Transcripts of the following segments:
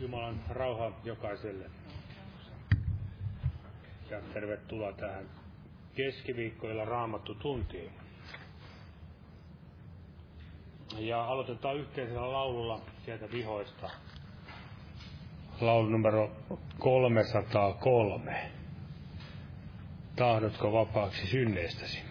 Jumalan rauha jokaiselle. Ja tervetuloa tähän keskiviikkoilla raamattutuntiin. Ja aloitetaan yhteisellä laululla sieltä vihoista. Laulu numero 303. Tahdotko vapaaksi synneistäsi?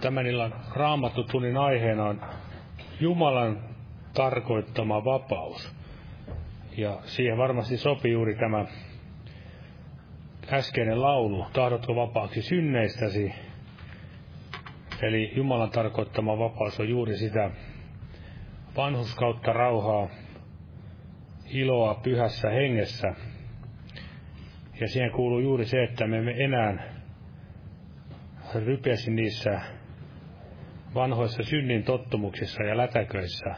Tämän illan raamattutunnin aiheena on Jumalan tarkoittama vapaus. Ja siihen varmasti sopii juuri tämä äskeinen laulu, tahdotko vapaaksi synneistäsi? Eli Jumalan tarkoittama vapaus on juuri sitä vanhurskautta, rauhaa, iloa pyhässä hengessä. Ja siihen kuuluu juuri se, että me emme enää rypesi niissä vanhoissa synnin tottumuksissa ja lätäköissä.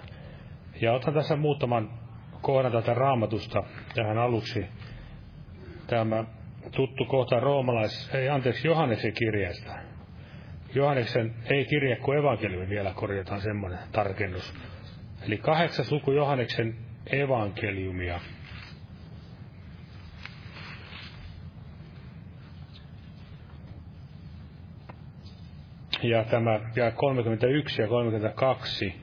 Ja otan tässä muutaman kohdan tätä raamatusta tähän aluksi. Tämä tuttu kohta Johanneksen kirjeestä. Johanneksen ei kirje kuin evankeliumi, vielä korjataan semmoinen tarkennus. Eli 8. luku Johanneksen evankeliumia. Ja tämä jae 31 ja 32,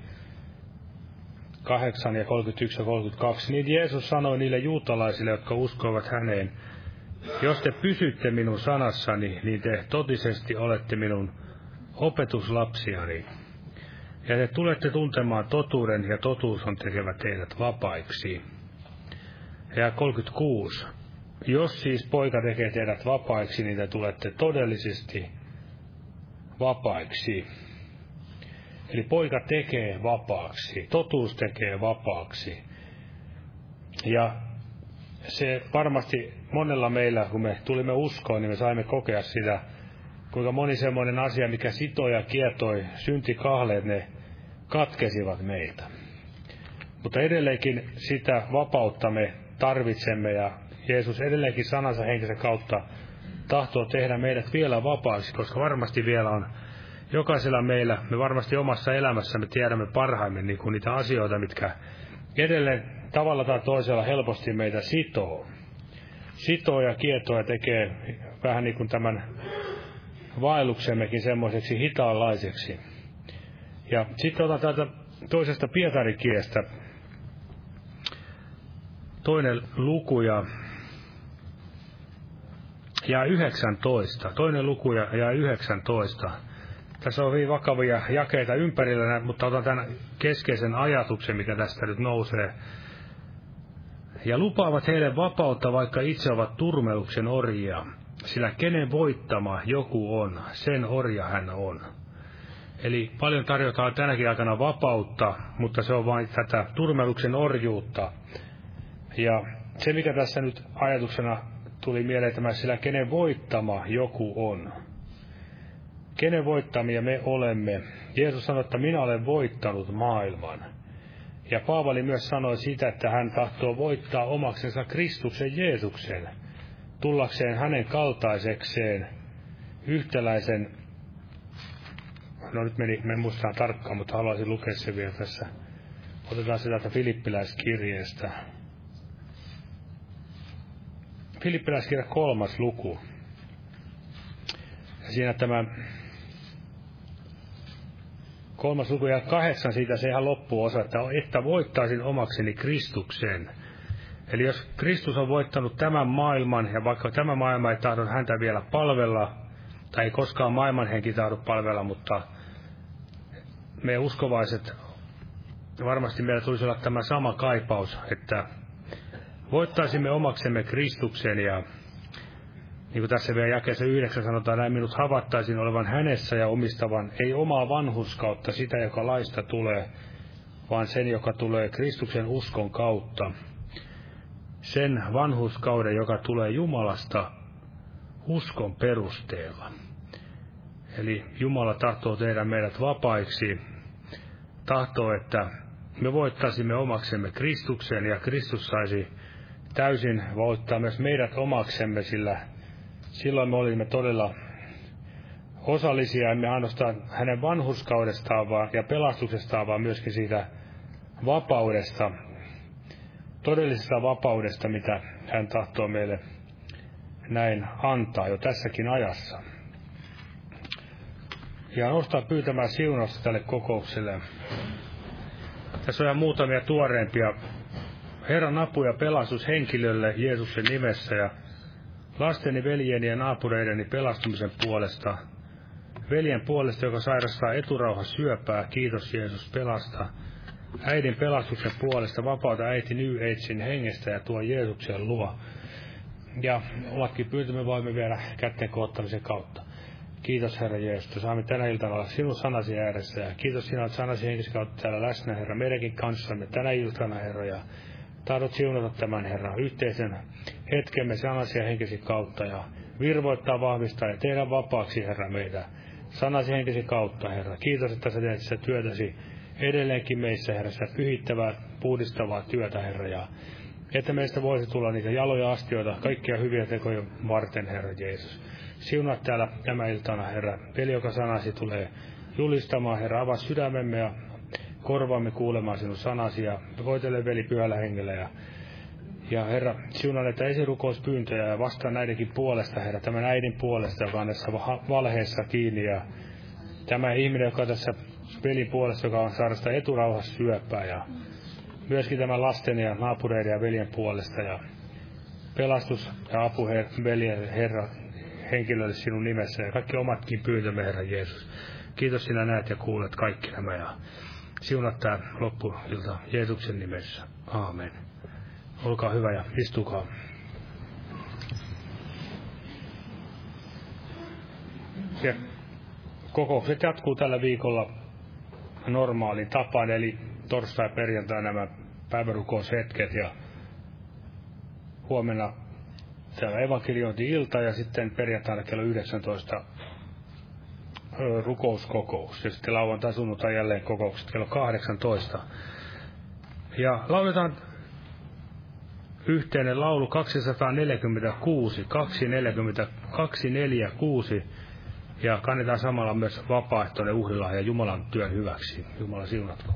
8 ja 31 ja 32. Niin Jeesus sanoi niille juutalaisille, jotka uskoivat häneen, jos te pysytte minun sanassani, niin te totisesti olette minun opetuslapsiani. Ja te tulette tuntemaan totuuden, ja totuus on tekevä teidät vapaiksi. Ja 36. Jos siis poika tekee teidät vapaiksi, niin te tulette todellisesti vapaiksi. Eli poika tekee vapaaksi, totuus tekee vapaaksi. Ja se varmasti monella meillä, kun me tulimme uskoon, niin me saimme kokea sitä, kuinka moni semmoinen asia, mikä sitoi ja kietoi, syntikahleet, ne katkesivat meiltä. Mutta edelleenkin sitä vapautta me tarvitsemme, ja Jeesus edelleenkin sanansa henkensä kautta tahtoo tehdä meidät vielä vapaiksi, koska varmasti vielä on jokaisella meillä, me varmasti omassa elämässämme tiedämme parhaimmin niin kuin niitä asioita, mitkä edelleen tavalla tai toisella helposti meitä sitoo. Sitoo ja kietoo ja tekee vähän niin kuin tämän vaelluksemmekin semmoiseksi hitaanlaiseksi. Ja sitten otan täältä toisesta Pietarin-kirjasta toinen luku ja 19. Toinen luku ja 19. Tässä on hyvin vakavia jakeita ympärillä, mutta otan tämän keskeisen ajatuksen, mikä tästä nyt nousee. Ja lupaavat heille vapautta, vaikka itse ovat turmeuksen orjia, sillä kenen voittama joku on, sen orja hän on. Eli paljon tarjotaan tänäkin aikana vapautta, mutta se on vain tätä turmeuksen orjuutta. Ja se, mikä tässä nyt ajatuksena tuli mieleen, tämä sillä kenen voittama joku on. Kenen voittamia me olemme? Jeesus sanoi, että minä olen voittanut maailman. Ja Paavali myös sanoi sitä, että hän tahtoo voittaa omaksensa Kristuksen Jeesuksen, tullakseen hänen kaltaisekseen yhtäläisen. No nyt me en muistaa tarkkaan, mutta haluaisin lukea sen vielä tässä. Otetaan se täältä Filippiläiskirjeestä. Filippiläiskirja 3. luku. Ja siinä tämä 3. luku ja 8, siitä se ihan loppuosa, että voittaisin omakseni Kristuksen. Eli jos Kristus on voittanut tämän maailman, ja vaikka tämä maailma ei tahdo häntä vielä palvella, tai ei koskaan maailman henki tahdo palvella, mutta me uskovaiset, varmasti meillä tulisi olla tämä sama kaipaus, että voittaisimme omaksemme Kristuksen, ja niin kuin tässä vielä jakeessa 9 sanotaan, näin minut havattaisin olevan hänessä ja omistavan, ei omaa vanhurskautta sitä, joka laista tulee, vaan sen, joka tulee Kristuksen uskon kautta. Sen vanhurskauden, joka tulee Jumalasta uskon perusteella. Eli Jumala tahtoo tehdä meidät vapaiksi, tahtoo, että me voittaisimme omaksemme Kristuksen, ja Kristus saisi täysin voittaa myös meidät omaksemme, sillä silloin me olimme todella osallisia, emme ainoastaan hänen vanhurskaudestaan ja pelastuksestaan, vaan myöskin siitä vapaudesta, todellisesta vapaudesta, mitä hän tahtoo meille näin antaa jo tässäkin ajassa. Ja nostaa pyytämään siunausta tälle kokoukselle. Tässä on ihan muutamia tuoreempia. Herran apu ja pelastus henkilölle Jeesuksen nimessä ja lasteni, veljeni ja naapureideni pelastumisen puolesta. Veljen puolesta, joka sairastaa eturauha syöpää, kiitos Jeesus, pelasta. Äidin pelastuksen puolesta, vapauta äiti New Agein hengestä ja tuo Jeesuksen luo. Ja lakki pyytämme voimme vielä kätten koottamisen kautta. Kiitos Herra Jeesus, että saamme tänä iltana olla sinun sanasi ääressä. Ja kiitos sinä, että sanasi henkisen kautta täällä läsnä, Herra, meidänkin kanssamme tänä iltana, Herra. Ja tahdot siunata tämän, Herra, yhteisen hetkemme sanasi ja henkesi kautta. Ja virvoittaa, vahvistaa ja tehdä vapaaksi, Herra, meitä sanasi henkesi kautta, Herra. Kiitos, että sä teet sitä työtäsi edelleenkin meissä, Herra, sitä pyhittävää, puhdistavaa työtä, Herra. Ja että meistä voisi tulla niitä jaloja astioita, kaikkia hyviä tekoja varten, Herra Jeesus. Siunaa täällä tämä iltana, Herra. Veli, joka sanasi tulee julistamaan, Herra, avaa sydämemme ja korvaamme kuulemaan sinun sanasi. Ja voitele, veli, pyhällä hengellä. Ja Herra, siunaa näitä esirukouspyyntöjä ja vastaa näidenkin puolesta, Herra. Tämän äidin puolesta, joka on tässä valheessa kiinni. Ja tämä ihminen, joka on tässä velin puolesta, joka on sairasta eturauhassa syöpää ja myöskin tämän lasten ja naapureiden ja veljen puolesta ja pelastus ja apu veljen Herra henkilölle sinun nimessä ja kaikki omatkin pyyntömme, Herra Jeesus. Kiitos, sinä näet ja kuulet kaikki nämä ja siunat tämä loppuilta Jeesuksen nimessä. Aamen. Olkaa hyvä ja istukaa. Ja kokoukset jatkuu tällä viikolla normaaliin tapaan, eli torstai perjantai nämä päivärukoushetket ja huomenna täällä evankeliointi-ilta ja sitten perjantaina kello 19 rukouskokous ja sitten lauantai sunnuntai jälleen kokoukset kello 18. Ja lauletaan yhteinen laulu 246 ja kannetaan samalla myös vapaaehtoinen uhrilahja Jumalan työn hyväksi. Jumala siunatko.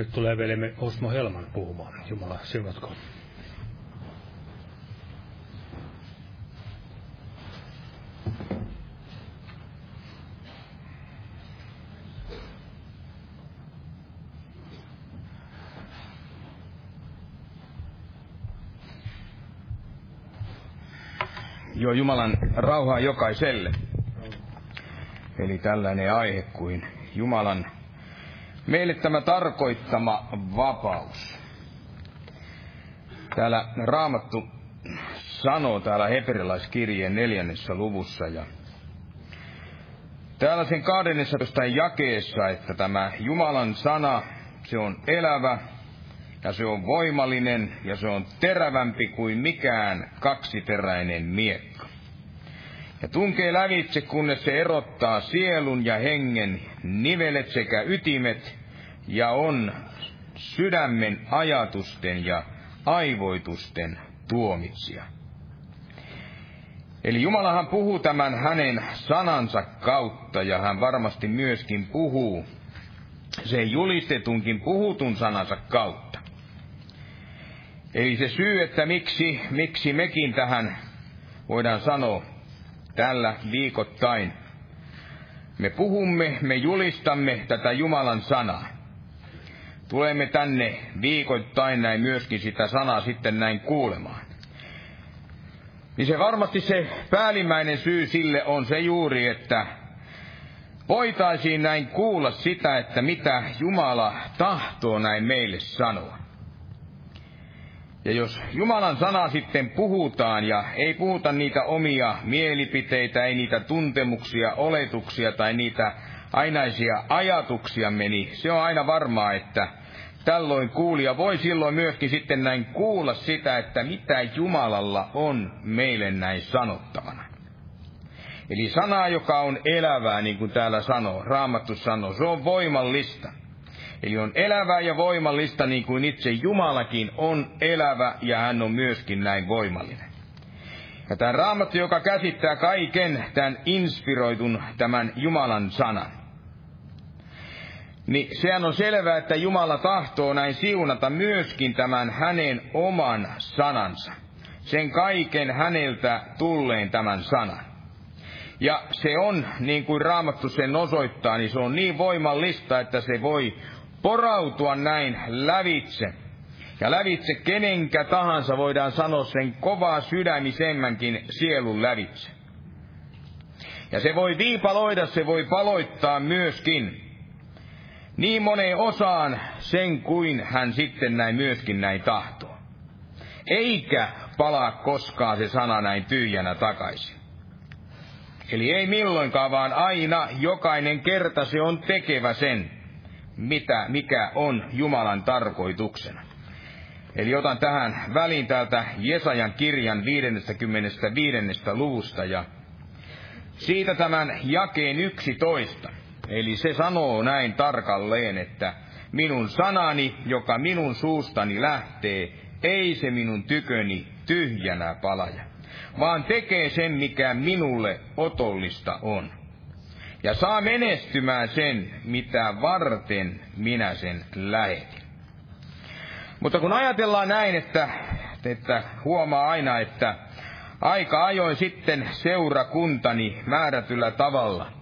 Nyt tulee veljemme Osmo Helman puhumaan. Jumala siunatkoon. Joo, Jumalan rauhaa jokaiselle. Eli tällainen aihe kuin Jumalan meille tämä tarkoittama vapaus. Täällä Raamattu sanoo täällä Hebrealaiskirjeen 4. luvussa ja täällä sen 12. jakeessa, että tämä Jumalan sana, se on elävä ja se on voimallinen ja se on terävämpi kuin mikään kaksiteräinen miekka. Ja tunkee lävitse, kunnes se erottaa sielun ja hengen, nivelet sekä ytimet, ja on sydämen ajatusten ja aivoitusten tuomitsija. Eli Jumalahan puhuu tämän hänen sanansa kautta, ja hän varmasti myöskin puhuu sen julistetunkin puhutun sanansa kautta. Eli se syy, että miksi mekin tähän voidaan sanoa, tällä viikoittain me puhumme, me julistamme tätä Jumalan sanaa. Tulemme tänne viikoittain näin myöskin sitä sanaa sitten näin kuulemaan. Niin se varmasti se päällimmäinen syy sille on se juuri, että voitaisiin näin kuulla sitä, että mitä Jumala tahtoo näin meille sanoa. Ja jos Jumalan sanaa sitten puhutaan ja ei puhuta niitä omia mielipiteitä, ei niitä tuntemuksia, oletuksia tai niitä ainaisia ajatuksiamme, niin se on aina varmaa, että tällöin kuulija voi silloin myöskin sitten näin kuulla sitä, että mitä Jumalalla on meille näin sanottavana. Eli sanaa, joka on elävää, niin kuin täällä sanoo, Raamattu sanoo, se on voimallista. Eli on elävää ja voimallista, niin kuin itse Jumalakin on elävä, ja hän on myöskin näin voimallinen. Ja tämä Raamattu, joka käsittää kaiken tämän inspiroitun, tämän Jumalan sanan. Niin sehän on selvää, että Jumala tahtoo näin siunata myöskin tämän hänen oman sanansa. Sen kaiken häneltä tulleen tämän sanan. Ja se on, niin kuin Raamattu sen osoittaa, niin se on niin voimallista, että se voi porautua näin lävitse. Ja lävitse kenenkä tahansa voidaan sanoa sen kovaa sydämisemmänkin sielun lävitse. Ja se voi viipaloida, se voi paloittaa myöskin niin moneen osaan sen kuin hän sitten näin myöskin näin tahtoo. Eikä palaa koskaan se sana näin tyhjänä takaisin. Eli ei milloinkaan, vaan aina jokainen kerta se on tekevä sen, mikä on Jumalan tarkoituksena. Eli otan tähän väliin täältä Jesajan kirjan 55. luvusta ja siitä tämän jakeen 11. Eli se sanoo näin tarkalleen, että minun sanani, joka minun suustani lähtee, ei se minun tyköni tyhjänä palaja, vaan tekee sen, mikä minulle otollista on. Ja saa menestymään sen, mitä varten minä sen lähetin. Mutta kun ajatellaan näin, että huomaa aina, että aika ajoin sitten seurakuntani määrätyllä tavalla.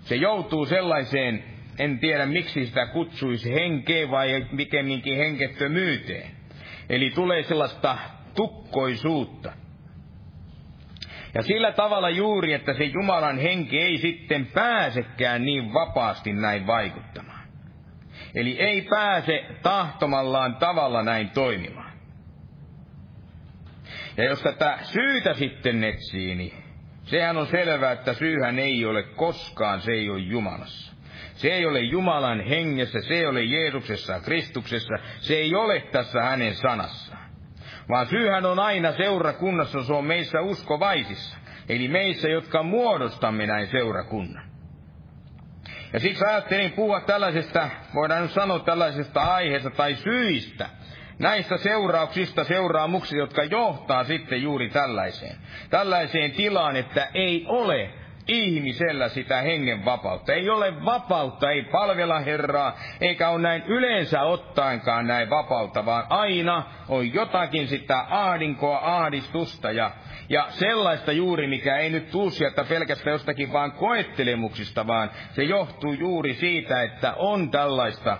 Se joutuu sellaiseen, en tiedä miksi sitä kutsuisi henkeen vai pikemminkin henkettömyyteen. Eli tulee sellaista tukkoisuutta. Ja sillä tavalla juuri, että se Jumalan henki ei sitten pääsekään niin vapaasti näin vaikuttamaan. Eli ei pääse tahtomallaan tavalla näin toimimaan. Ja jos tätä syytä sitten etsii, niin sehän on selvää, että syyhän ei ole koskaan, se ei ole Jumalassa. Se ei ole Jumalan hengessä, se ei ole Jeesuksessa, Kristuksessa, se ei ole tässä hänen sanassaan. Vaan syyhän on aina seurakunnassa, se on meissä uskovaisissa, eli meissä, jotka muodostamme näin seurakunnan. Ja siksi ajattelin puhua tällaisesta, voidaan nyt sanoa tällaisesta aiheesta tai syistä, näistä seuraamuksista, jotka johtaa sitten juuri tällaiseen tilaan, että ei ole ihmisellä sitä hengen vapautta. Ei ole vapautta, ei palvella Herraa, eikä ole näin yleensä ottaenkaan näin vapautta, vaan aina on jotakin sitä ahdinkoa, ahdistusta ja sellaista juuri, mikä ei nyt tule sieltä pelkästään jostakin vaan koettelemuksista, vaan se johtuu juuri siitä, että on tällaista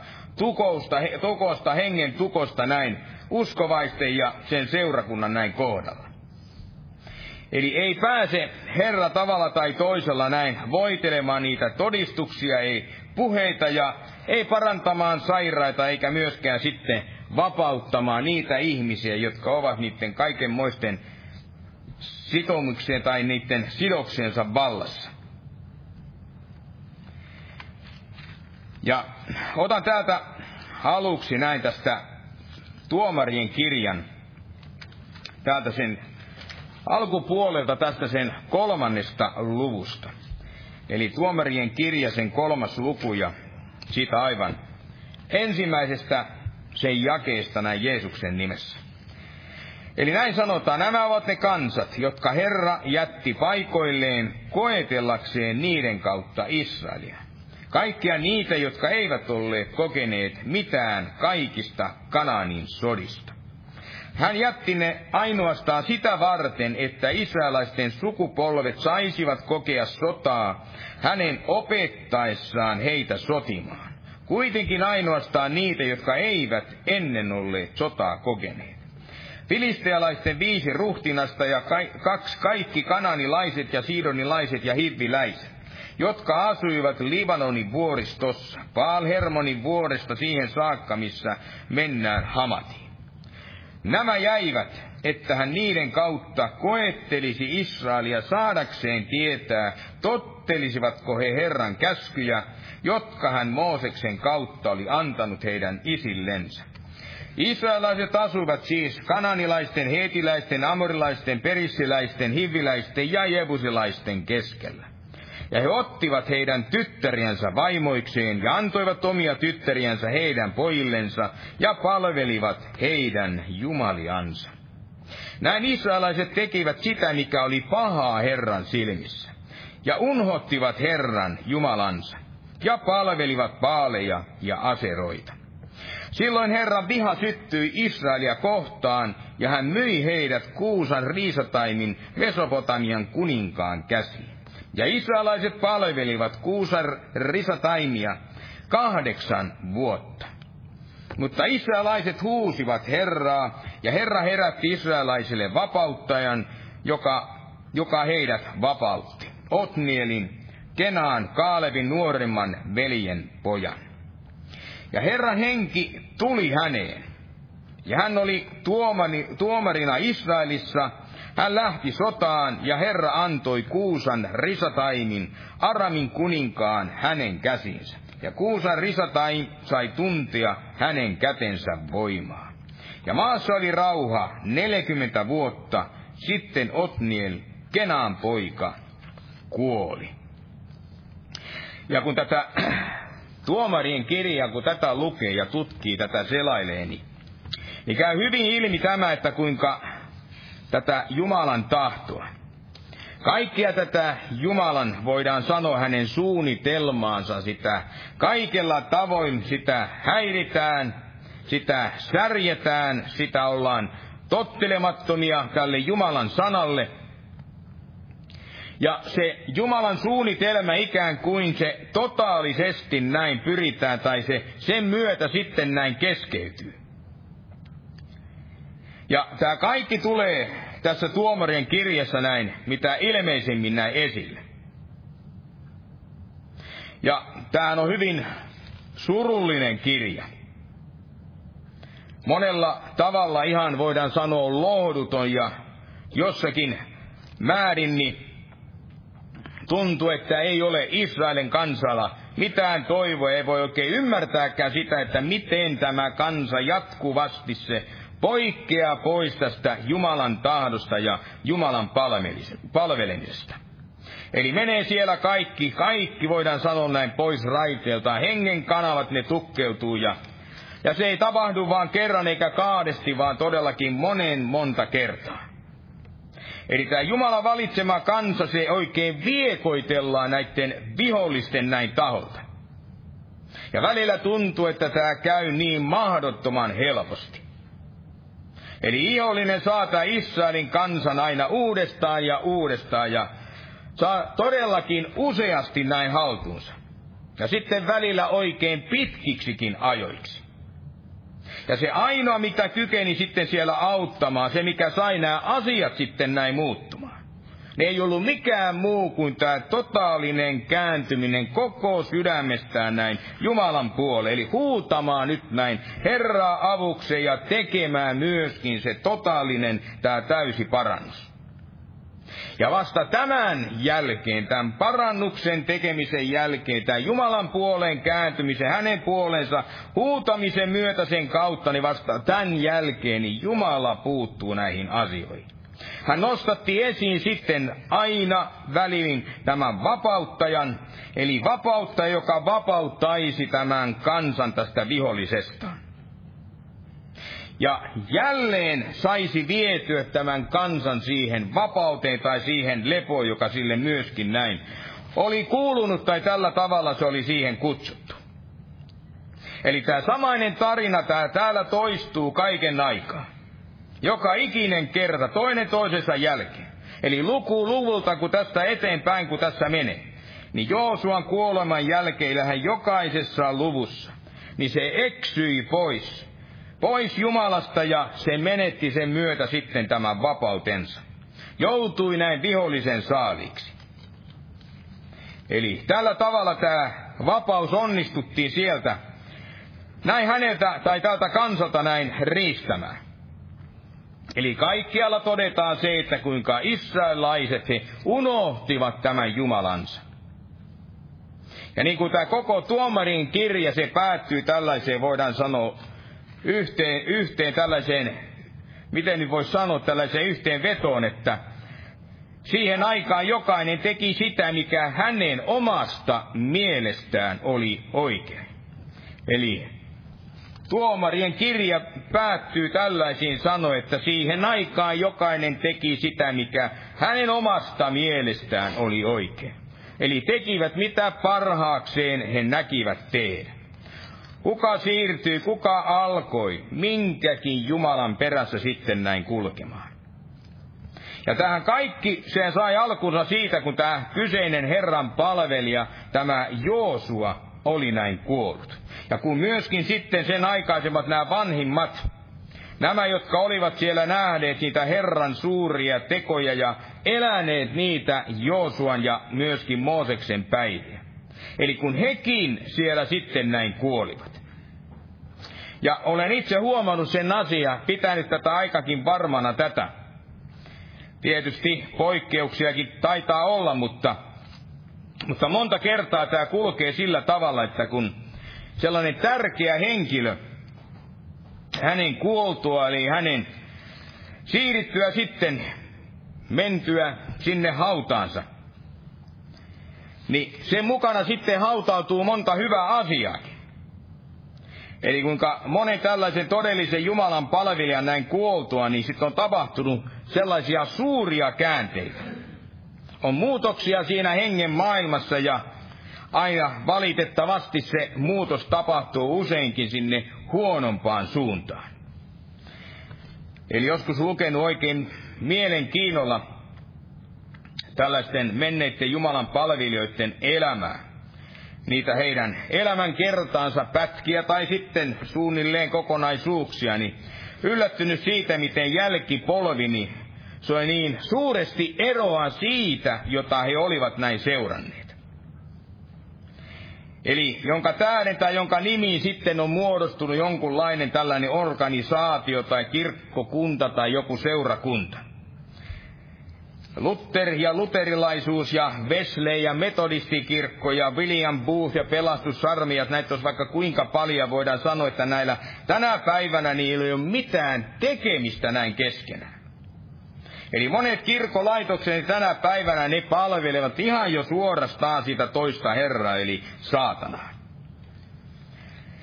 tukosta, hengen tukosta näin uskovaisten ja sen seurakunnan näin kohdalla. Eli ei pääse Herra tavalla tai toisella näin voitelemaan niitä todistuksia, ei puheita ja ei parantamaan sairaita eikä myöskään sitten vapauttamaan niitä ihmisiä, jotka ovat niiden kaikenmoisten sitoumuksien tai niiden sidoksensa vallassa. Ja otan täältä aluksi näin tästä tuomarien kirjan, täältä sen alkupuolelta tästä sen 3. luvusta. Eli tuomarien kirja, sen 3. luku ja siitä aivan ensimmäisestä sen jakeesta näin Jeesuksen nimessä. Eli näin sanotaan, nämä ovat ne kansat, jotka Herra jätti paikoilleen koetellakseen niiden kautta Israelia. Kaikkia niitä, jotka eivät olleet kokeneet mitään kaikista Kanaanin sodista. Hän jätti ne ainoastaan sitä varten, että israelaisten sukupolvet saisivat kokea sotaa hänen opettaessaan heitä sotimaan. Kuitenkin ainoastaan niitä, jotka eivät ennen olleet sotaa kokeneet. Filistealaisten 5 ruhtinasta ja 2 kaikki kananilaiset ja siidonilaiset ja hiviläiset, jotka asuivat Libanonin vuoristossa, Baal-Hermonin vuoresta siihen saakka, missä mennään Hamatiin. Nämä jäivät, että hän niiden kautta koettelisi Israelia saadakseen tietää, tottelisivatko he Herran käskyjä, jotka hän Mooseksen kautta oli antanut heidän isillensä. Israelaiset asuivat siis kananilaisten, heetiläisten, amorilaisten, perissiläisten, hiviläisten ja jebusilaisten keskellä. Ja he ottivat heidän tyttäriänsä vaimoikseen ja antoivat omia tyttäriänsä heidän pojillensa ja palvelivat heidän jumaliansa. Näin israelaiset tekivät sitä, mikä oli pahaa Herran silmissä, ja unhottivat Herran jumalansa ja palvelivat baaleja ja aseroita. Silloin Herran viha syttyi Israelia kohtaan, ja hän myi heidät Kuusan-Risataimin Mesopotamian kuninkaan käsiin. Ja israelaiset palvelivat Kuusan-Risataimia 8 vuotta. Mutta israelaiset huusivat Herraa, ja Herra herätti israelaisille vapauttajan, joka heidät vapautti. Otnielin, Kenan, Kaalevin nuoremman veljen pojan. Ja Herran henki tuli häneen, ja hän oli tuomarina Israelissa. Hän lähti sotaan, ja Herra antoi Kuusan-Risataimin, Aramin kuninkaan, hänen käsinsä. Ja Kuusan-Risataim sai tuntea hänen kätensä voimaa. Ja maassa oli rauha 40 vuotta, sitten Otniel, Kenan poika, kuoli. Ja kun tätä tuomarien kirjaa, kun tätä lukee ja tutkii, tätä selailee, niin käy hyvin ilmi tämä, että kuinka tätä Jumalan tahtoa. Kaikkea tätä Jumalan, voidaan sanoa, hänen suunnitelmaansa, sitä kaikella tavoin sitä häiritään, sitä särjetään, sitä ollaan tottelemattomia tälle Jumalan sanalle. Ja se Jumalan suunnitelma ikään kuin se totaalisesti näin pyritään, tai sen myötä sitten näin keskeytyy. Ja tämä kaikki tulee tässä tuomarien kirjassa näin, mitä ilmeisemmin näin esille. Ja tämähän on hyvin surullinen kirja. Monella tavalla ihan voidaan sanoa lohduton, ja jossakin määrin niin tuntuu, että ei ole Israelin kansalla mitään toivoa, ei voi oikein ymmärtääkään sitä, että miten tämä kansa jatkuvasti se poikkeaa pois tästä Jumalan tahdosta ja Jumalan palvelemisesta. Eli menee siellä kaikki voidaan sanoa näin pois raiteilta. Hengen kanavat ne tukkeutuu ja se ei tapahdu vaan kerran eikä kahdesti, vaan todellakin monta kertaa. Eli tämä Jumalan valitsema kansa, se oikein viekoitellaan näiden vihollisten näin taholta. Ja välillä tuntuu, että tämä käy niin mahdottoman helposti. Eli ihollinen saa tämä Israelin kansan aina uudestaan ja saa todellakin useasti näin haltuunsa. Ja sitten välillä oikein pitkiksikin ajoiksi. Ja se ainoa, mitä kykeni sitten siellä auttamaan, se mikä sai nämä asiat sitten näin muuttumaan. Ne ei ollut mikään muu kuin tämä totaalinen kääntyminen koko sydämestään näin Jumalan puolelle. Eli huutamaan nyt näin Herraa avukseen ja tekemään myöskin se totaalinen, tämä täysi parannus. Ja vasta tämän jälkeen, tämän parannuksen tekemisen jälkeen, tämän Jumalan puoleen kääntymisen, hänen puolensa huutamisen myötä sen kautta, niin vasta tämän jälkeen niin Jumala puuttuu näihin asioihin. Hän nostatti esiin sitten aina väliin tämän vapauttajan, eli vapauttaja, joka vapauttaisi tämän kansan tästä vihollisestaan. Ja jälleen saisi vietyä tämän kansan siihen vapauteen tai siihen lepoon, joka sille myöskin näin oli kuulunut tai tällä tavalla se oli siihen kutsuttu. Eli tämä samainen tarina täällä toistuu kaiken aikaa. Joka ikinen kerta, toinen toisensa jälkeen. Eli luvulta, kun tästä eteenpäin, kun tässä menee, niin Joosuan kuoleman jälkeen jokaisessa luvussa, niin se eksyi pois Jumalasta ja se menetti sen myötä sitten tämän vapautensa. Joutui näin vihollisen saaliksi. Eli tällä tavalla tämä vapaus onnistuttiin sieltä, näin häneltä tai tältä kansalta näin riistämään. Eli kaikkialla todetaan se, että kuinka israelaiset he unohtivat tämän Jumalansa. Ja niin kuin tämä koko tuomarin kirja, se päättyy tällaiseen, voidaan sanoa, yhteen tällaiseen, miten nyt voisi sanoa, tällaiseen yhteenvetoon, että siihen aikaan jokainen teki sitä, mikä hänen omasta mielestään oli oikein. Eli tuomarien kirja päättyy tällaisiin sanoen, että siihen aikaan jokainen teki sitä, mikä hänen omasta mielestään oli oikein. Eli tekivät mitä parhaakseen he näkivät tehdä. Kuka siirtyi, kuka alkoi, minkäkin Jumalan perässä sitten näin kulkemaan. Ja tähän kaikki se sai alkunsa siitä, kun tämä kyseinen Herran palvelija, tämä Joosua, oli näin kuollut. Ja kun myöskin sitten sen aikaisemmat nämä vanhimmat, nämä jotka olivat siellä nähneet niitä Herran suuria tekoja ja eläneet niitä Joosuan ja myöskin Mooseksen päiviä. Eli kun hekin siellä sitten näin kuolivat. Ja olen itse huomannut sen asian, pitänyt tätä aikakin varmana tätä. Tietysti poikkeuksiakin taitaa olla, mutta monta kertaa tämä kulkee sillä tavalla, että kun sellainen tärkeä henkilö, hänen kuoltua, eli hänen siirryttyä sitten mentyä sinne hautaansa, niin sen mukana sitten hautautuu monta hyvää asiaa. Eli kuinka monen tällaisen todellisen Jumalan palvelijan näin kuoltua, niin sitten on tapahtunut sellaisia suuria käänteitä. On muutoksia siinä hengen maailmassa ja aina valitettavasti se muutos tapahtuu useinkin sinne huonompaan suuntaan. Eli joskus lukenut oikein mielenkiinnolla tällaisten menneiden Jumalan palvelijoiden elämää, niitä heidän elämänkertaansa pätkiä tai sitten suunnilleen kokonaisuuksia, niin yllättynyt siitä, miten jälkipolvini soi niin suuresti eroa siitä, jota he olivat näin seuranneet. Eli jonka tähden tai jonka nimiin sitten on muodostunut jonkunlainen tällainen organisaatio tai kirkkokunta tai joku seurakunta. Luther ja luterilaisuus ja Wesley ja metodistikirkko ja William Booth ja pelastussarmijat, näitä olisi vaikka kuinka paljon, voidaan sanoa, että näillä tänä päivänä niillä ei ole mitään tekemistä näin keskenään. Eli monet kirkkolaitokset tänä päivänä ne palvelevat ihan jo suorastaan sitä toista herraa, eli saatanaa.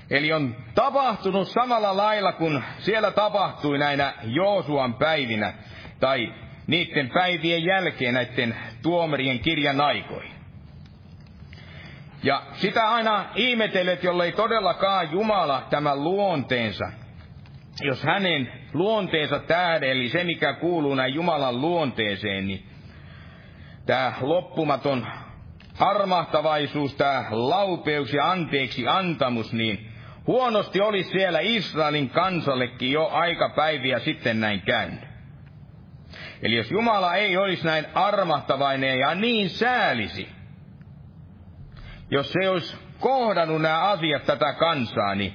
Eli on tapahtunut samalla lailla, kun siellä tapahtui näinä Joosuan päivinä tai niiden päivien jälkeen näiden tuomarien kirjan aikoihin. Ja sitä aina ihmetellet, jollei todellakaan Jumala tämän luonteensa, jos hänen luonteensa tähden, eli se mikä kuuluu näin Jumalan luonteeseen, niin tämä loppumaton armahtavaisuus, tämä laupeus ja anteeksi antamus, niin huonosti olisi siellä Israelin kansallekin jo aikapäiviä sitten näin käynyt. Eli jos Jumala ei olisi näin armahtavainen ja niin säälisi, jos se olisi kohdannut nämä asiat tätä kansaa, niin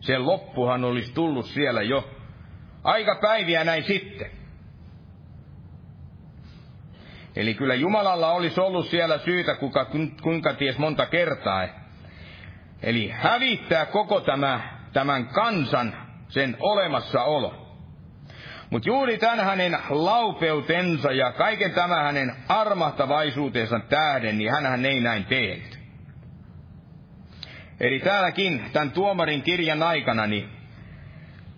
sen loppuhan olisi tullut siellä jo aikapäiviä näin sitten. Eli kyllä Jumalalla olisi ollut siellä syytä, kuinka ties monta kertaa. Eli hävittää koko tämän kansan sen olemassaolo. Mutta juuri tämän hänen laupeutensa ja kaiken tämän hänen armahtavaisuutensa tähden, niin hänhän ei näin tehnyt. Eli täälläkin tämän tuomarin kirjan aikana, niin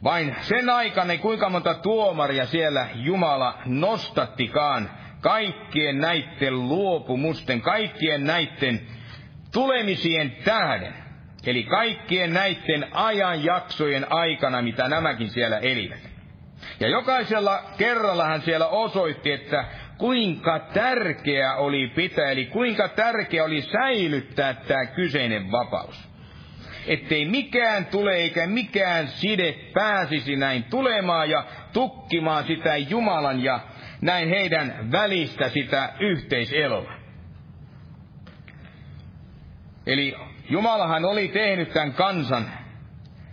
vain sen aikana, niin kuinka monta tuomaria siellä Jumala nostattikaan kaikkien näiden luopumusten, kaikkien näiden tulemisien tähden. Eli kaikkien näiden ajanjaksojen aikana, mitä nämäkin siellä elivät. Ja jokaisella kerralla hän siellä osoitti, että kuinka tärkeää oli pitää, eli kuinka tärkeää oli säilyttää tämä kyseinen vapaus. Ettei mikään tule eikä mikään side pääsisi näin tulemaan ja tukkimaan sitä Jumalan ja näin heidän välistä sitä yhteiseloa. Eli Jumalahan oli tehnyt tämän kansan.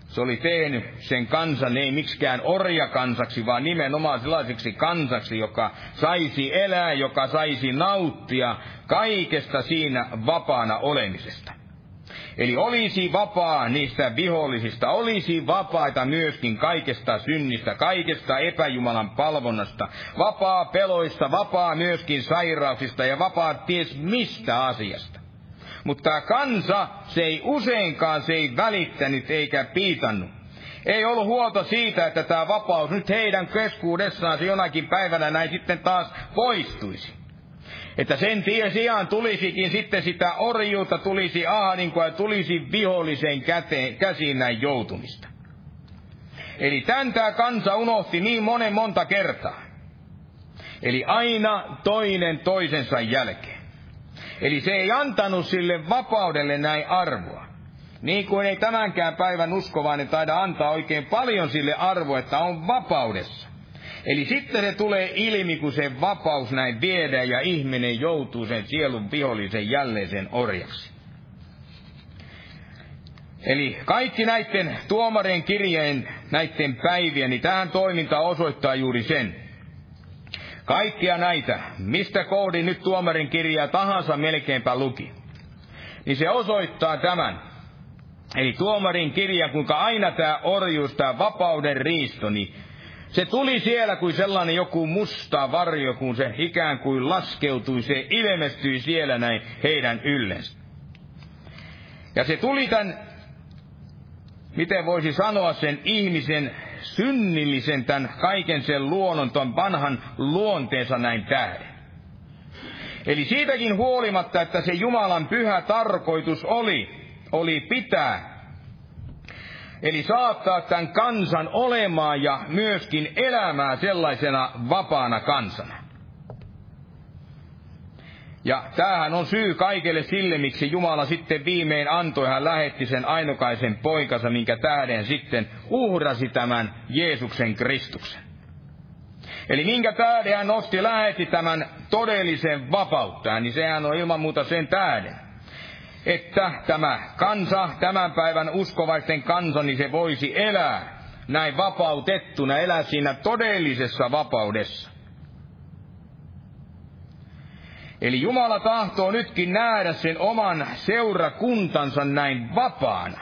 Se oli tehnyt sen kansan ei miksikään orjakansaksi, vaan nimenomaan sellaiseksi kansaksi, joka saisi elää, joka saisi nauttia kaikesta siinä vapaana olemisesta. Eli olisi vapaa niistä vihollisista, olisi vapaita myöskin kaikesta synnistä, kaikesta epäjumalan palvonnasta, vapaa peloista, vapaa myöskin sairauksista ja vapaa ties mistä asiasta. Mutta kansa, se ei välittänyt eikä piitannut. Ei ollut huolta siitä, että tämä vapaus nyt heidän keskuudessaan se jonakin päivänä näin sitten taas poistuisi. Että sen tien sijaan tulisikin sitten sitä orjuutta, tulisi ahdinkoa ja tulisi viholliseen käsiin näin joutumista. Eli tämän tämä kansa unohti niin monta kertaa. Eli aina toinen toisensa jälkeen. Eli se ei antanut sille vapaudelle näin arvoa. Niin kuin ei tämänkään päivän uskovainen taida antaa oikein paljon sille arvoa, että on vapaudessa. Eli sitten se tulee ilmi, kun se vapaus näin viedään ja ihminen joutuu sen sielun vihollisen jälleen sen orjaksi. Eli kaikki näiden tuomarien kirjeen, näiden päivien, niin tähän toiminta osoittaa juuri sen. Kaikkia näitä, mistä kohdin nyt tuomarin kirjaa tahansa melkeinpä luki, niin se osoittaa tämän. Eli tuomarin kirja, kuinka aina tämä orjuus, tämä vapauden riisto, niin se tuli siellä kuin sellainen joku musta varjo, kun se ikään kuin laskeutui, se ilmestyi siellä näin heidän yllensä. Ja se tuli tämän, miten voisi sanoa sen ihmisen, synnillisen tämän kaiken sen luonnon, tuon vanhan luonteensa näin tähden. Eli siitäkin huolimatta, että se Jumalan pyhä tarkoitus oli pitää, eli saattaa tämän kansan olemaan ja myöskin elämää sellaisena vapaana kansana. Ja tämähän on syy kaikelle sille, miksi Jumala sitten viimein antoi, hän lähetti sen ainokaisen poikansa, minkä tähden sitten uhrasi tämän Jeesuksen Kristuksen. Eli minkä tähden hän lähetti tämän todellisen vapauttaan, niin sehän on ilman muuta sen tähden. Että tämä kansa, tämän päivän uskovaisten kansa, niin se voisi elää näin vapautettuna, elää siinä todellisessa vapaudessa. Eli Jumala tahtoo nytkin nähdä sen oman seurakuntansa näin vapaana.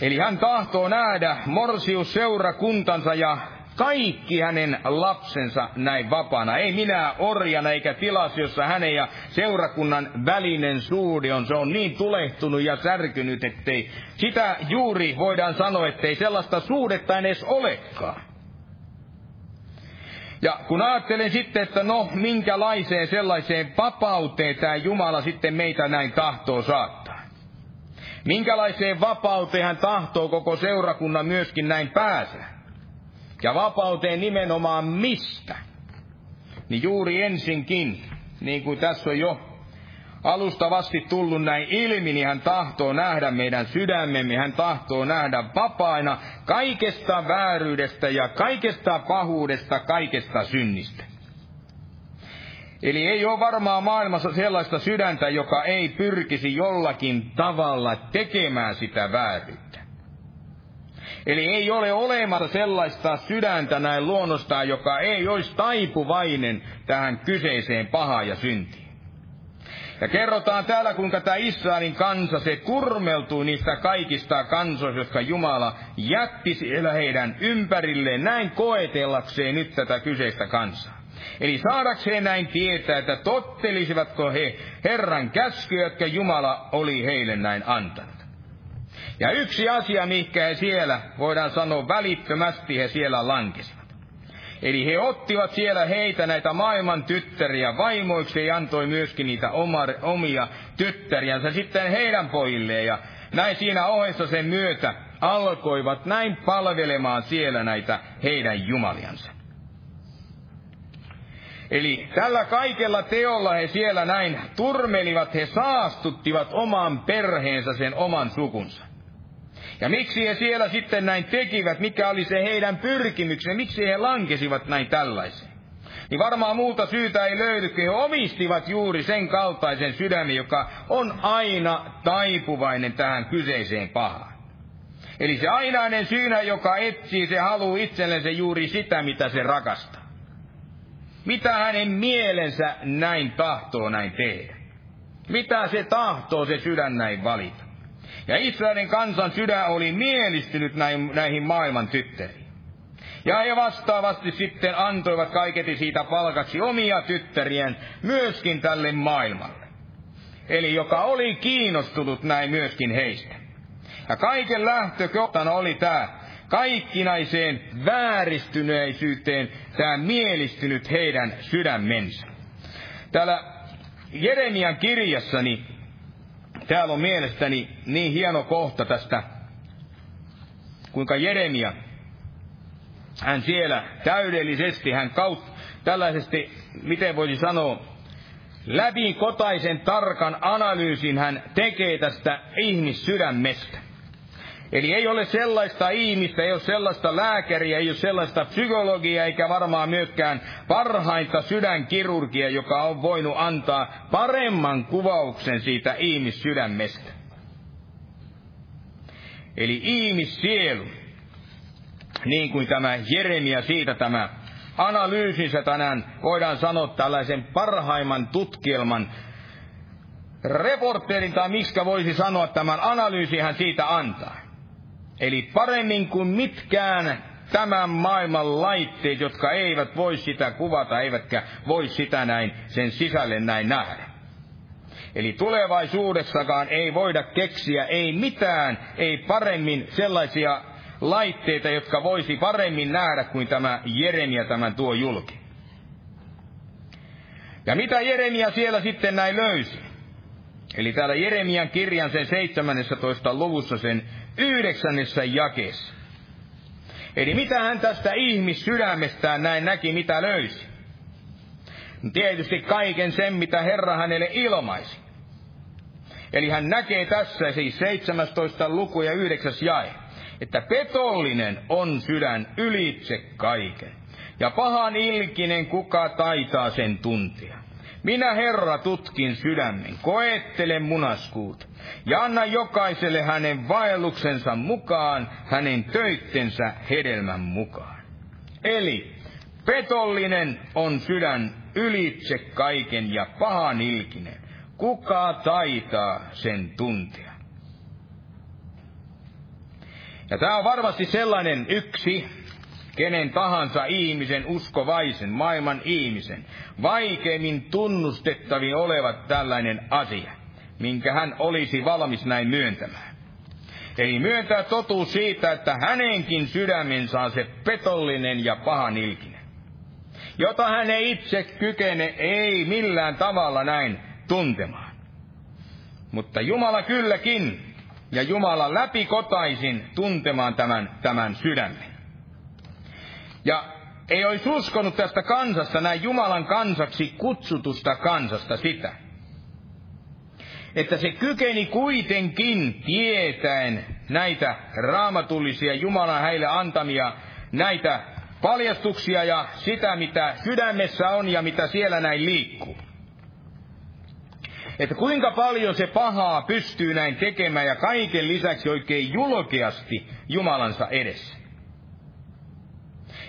Eli hän tahtoo nähdä Morsius seurakuntansa ja kaikki hänen lapsensa näin vapaana. Ei minä orjana eikä tilassa, jossa hänen ja seurakunnan välinen suhde on. Se on niin tulehtunut ja särkynyt, ettei sitä juuri voidaan sanoa, ettei sellaista suhdetta edes olekaan. Ja kun ajattelen sitten, että no minkälaiseen sellaiseen vapauteen tämä Jumala sitten meitä näin tahtoo saattaa. Minkälaiseen vapauteen hän tahtoo koko seurakunnan myöskin näin pääsee. Ja vapauteen nimenomaan mistä? Niin juuri ensinkin, niin kuin tässä on jo alustavasti tullut näin ilmi, niin hän tahtoo nähdä meidän sydämemme, hän tahtoo nähdä vapaina kaikesta vääryydestä ja kaikesta pahuudesta, kaikesta synnistä. Eli ei ole varmaan maailmassa sellaista sydäntä, joka ei pyrkisi jollakin tavalla tekemään sitä vääryyttä. Eli ei ole olemassa sellaista sydäntä näin luonnostaan, joka ei olisi taipuvainen tähän kyseiseen pahaan ja syntiin. Ja kerrotaan täällä, kuinka tämä Israelin kansa, se kurmeltuu niistä kaikista kansoista, jotka Jumala jätti siellä heidän ympärilleen, näin koetellakseen nyt tätä kyseistä kansaa. Eli saadakseen näin tietää, että tottelisivatko he Herran käskyä, jotka Jumala oli heille näin antanut. Ja yksi asia, mikä he siellä, voidaan sanoa välittömästi, he siellä lankesivat. Eli he ottivat siellä heitä näitä maailman tyttäriä vaimoiksi ja antoi myöskin niitä omia tyttäriänsä sitten heidän pojilleen. Ja näin siinä ohessa sen myötä alkoivat näin palvelemaan siellä näitä heidän jumaliansa. Eli tällä kaikella teolla he siellä näin turmelivat, he saastuttivat oman perheensä, sen oman sukunsa. Ja miksi he siellä sitten näin tekivät, mikä oli se heidän pyrkimyksensä, miksi he lankesivat näin tällaiseen? Niin varmaan muuta syytä ei löydy, kun he omistivat juuri sen kaltaisen sydämen, joka on aina taipuvainen tähän kyseiseen pahaan. Eli se ainainen syynä, joka etsii, se haluaa itsellensä juuri sitä, mitä se rakastaa. Mitä hänen mielensä näin tahtoo näin tehdä? Mitä se tahtoo se sydän näin valita? Ja Israelin kansan sydän oli mielistynyt näihin maailman tyttäriin. Ja he vastaavasti sitten antoivat kaiketi siitä palkaksi omia tyttärien myöskin tälle maailmalle. Eli joka oli kiinnostunut näin myöskin heistä. Ja kaiken lähtökohtana oli tämä. Kaikkinaiseen vääristyneisyyteen tämä mielistynyt heidän sydämensä. Täällä Jeremian kirjassani, täällä on mielestäni niin hieno kohta tästä, kuinka Jeremia, hän siellä täydellisesti, hän tällaisesti, miten voisi sanoa, läpikotaisen tarkan analyysin hän tekee tästä ihmissydämestä. Eli ei ole sellaista ihmistä, ei ole sellaista lääkäriä, ei ole sellaista psykologiaa, eikä varmaan myöskään parhainta sydänkirurgia, joka on voinut antaa paremman kuvauksen siitä ihmissydämestä. Eli ihmissielu, niin kuin tämä Jeremia siitä tämä analyysinsä tänään, voidaan sanoa tällaisen parhaimman tutkielman reporterin, tai miksi voisi sanoa tämän analyysin hän siitä antaa. Eli paremmin kuin mitkään tämän maailman laitteet, jotka eivät voi sitä kuvata, eivätkä voi sitä näin sen sisälle näin nähdä. Eli tulevaisuudessakaan ei voida keksiä, ei mitään, ei paremmin sellaisia laitteita, jotka voisi paremmin nähdä kuin tämä Jeremia tämän tuo julki. Ja mitä Jeremia siellä sitten näin löysi? Eli täällä Jeremian kirjan sen 17. luvussa sen 9. jakeessa. Eli mitä hän tästä ihmissydämestään näin näki, mitä löysi? Tietysti kaiken sen, mitä Herra hänelle ilmaisi. Eli hän näkee tässä siis 17. luku ja 9. jae, että petollinen on sydän ylitse kaiken, ja pahan ilkinen kuka taitaa sen tuntia. Minä, Herra, tutkin sydämen, koettelen munaskuut, ja anna jokaiselle hänen vaelluksensa mukaan, hänen töittensä hedelmän mukaan. Eli petollinen on sydän ylitse kaiken ja pahan ilkinen. Kuka taitaa sen tuntia? Ja tämä on varmasti sellainen yksi, kenen tahansa ihmisen, uskovaisen, maailman ihmisen, vaikeimmin tunnustettavin olevat tällainen asia, minkä hän olisi valmis näin myöntämään. Eli myöntää totuus siitä, että hänenkin sydämensä on se petollinen ja pahanilkinen. jota hän ei itse kykene, ei millään tavalla näin tuntemaan. Mutta Jumala kylläkin, ja Jumala läpikotaisin tuntemaan tämän sydämen. Ja ei olisi uskonut tästä kansasta, näin Jumalan kansaksi kutsutusta kansasta sitä, että se kykeni kuitenkin tietäen näitä raamatullisia Jumalan heille antamia näitä paljastuksia ja sitä, mitä sydämessä on ja mitä siellä näin liikkuu. Että kuinka paljon se pahaa pystyy näin tekemään ja kaiken lisäksi oikein julkeasti Jumalansa edessä.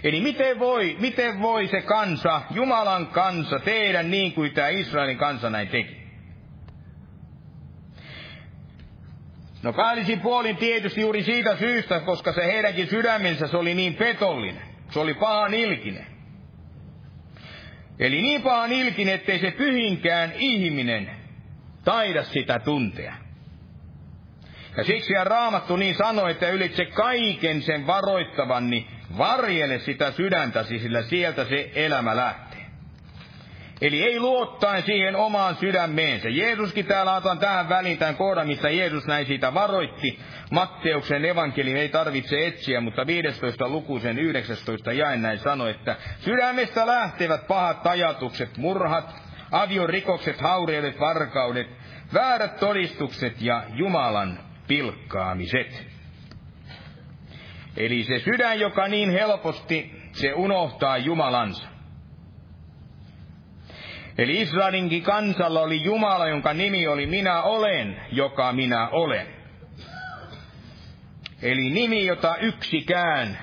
Eli miten voi se kansa, Jumalan kansa, tehdä niin kuin tämä Israelin kansa näin teki? No päällisin puolin tietysti juuri siitä syystä, koska se heidänkin sydämensä se oli niin petollinen. Se oli pahanilkinen. Eli niin pahanilkinen, ettei se pyhinkään ihminen taida sitä tuntea. Ja siksi Raamattu niin sanoi, että ylitse kaiken sen varoittavan, niin varjele sitä sydäntäsi, sillä sieltä se elämä lähtee. Eli ei luottaen siihen omaan sydämeensä. Jeesuskin täällä, otan tähän väliin tämän kohdan, missä Jeesus näin siitä varoitti. Matteuksen evankeliin ei tarvitse etsiä, mutta 15. lukuisen 19. jae näin sanoi, että sydämestä lähtevät pahat ajatukset, murhat, aviorikokset, haureudet, varkaudet, väärät todistukset ja Jumalan pilkkaamiset. Eli se sydän, joka niin helposti se unohtaa Jumalansa. Eli Israelinkin kansalla oli Jumala, jonka nimi oli minä olen, joka minä olen. Eli nimi, jota yksikään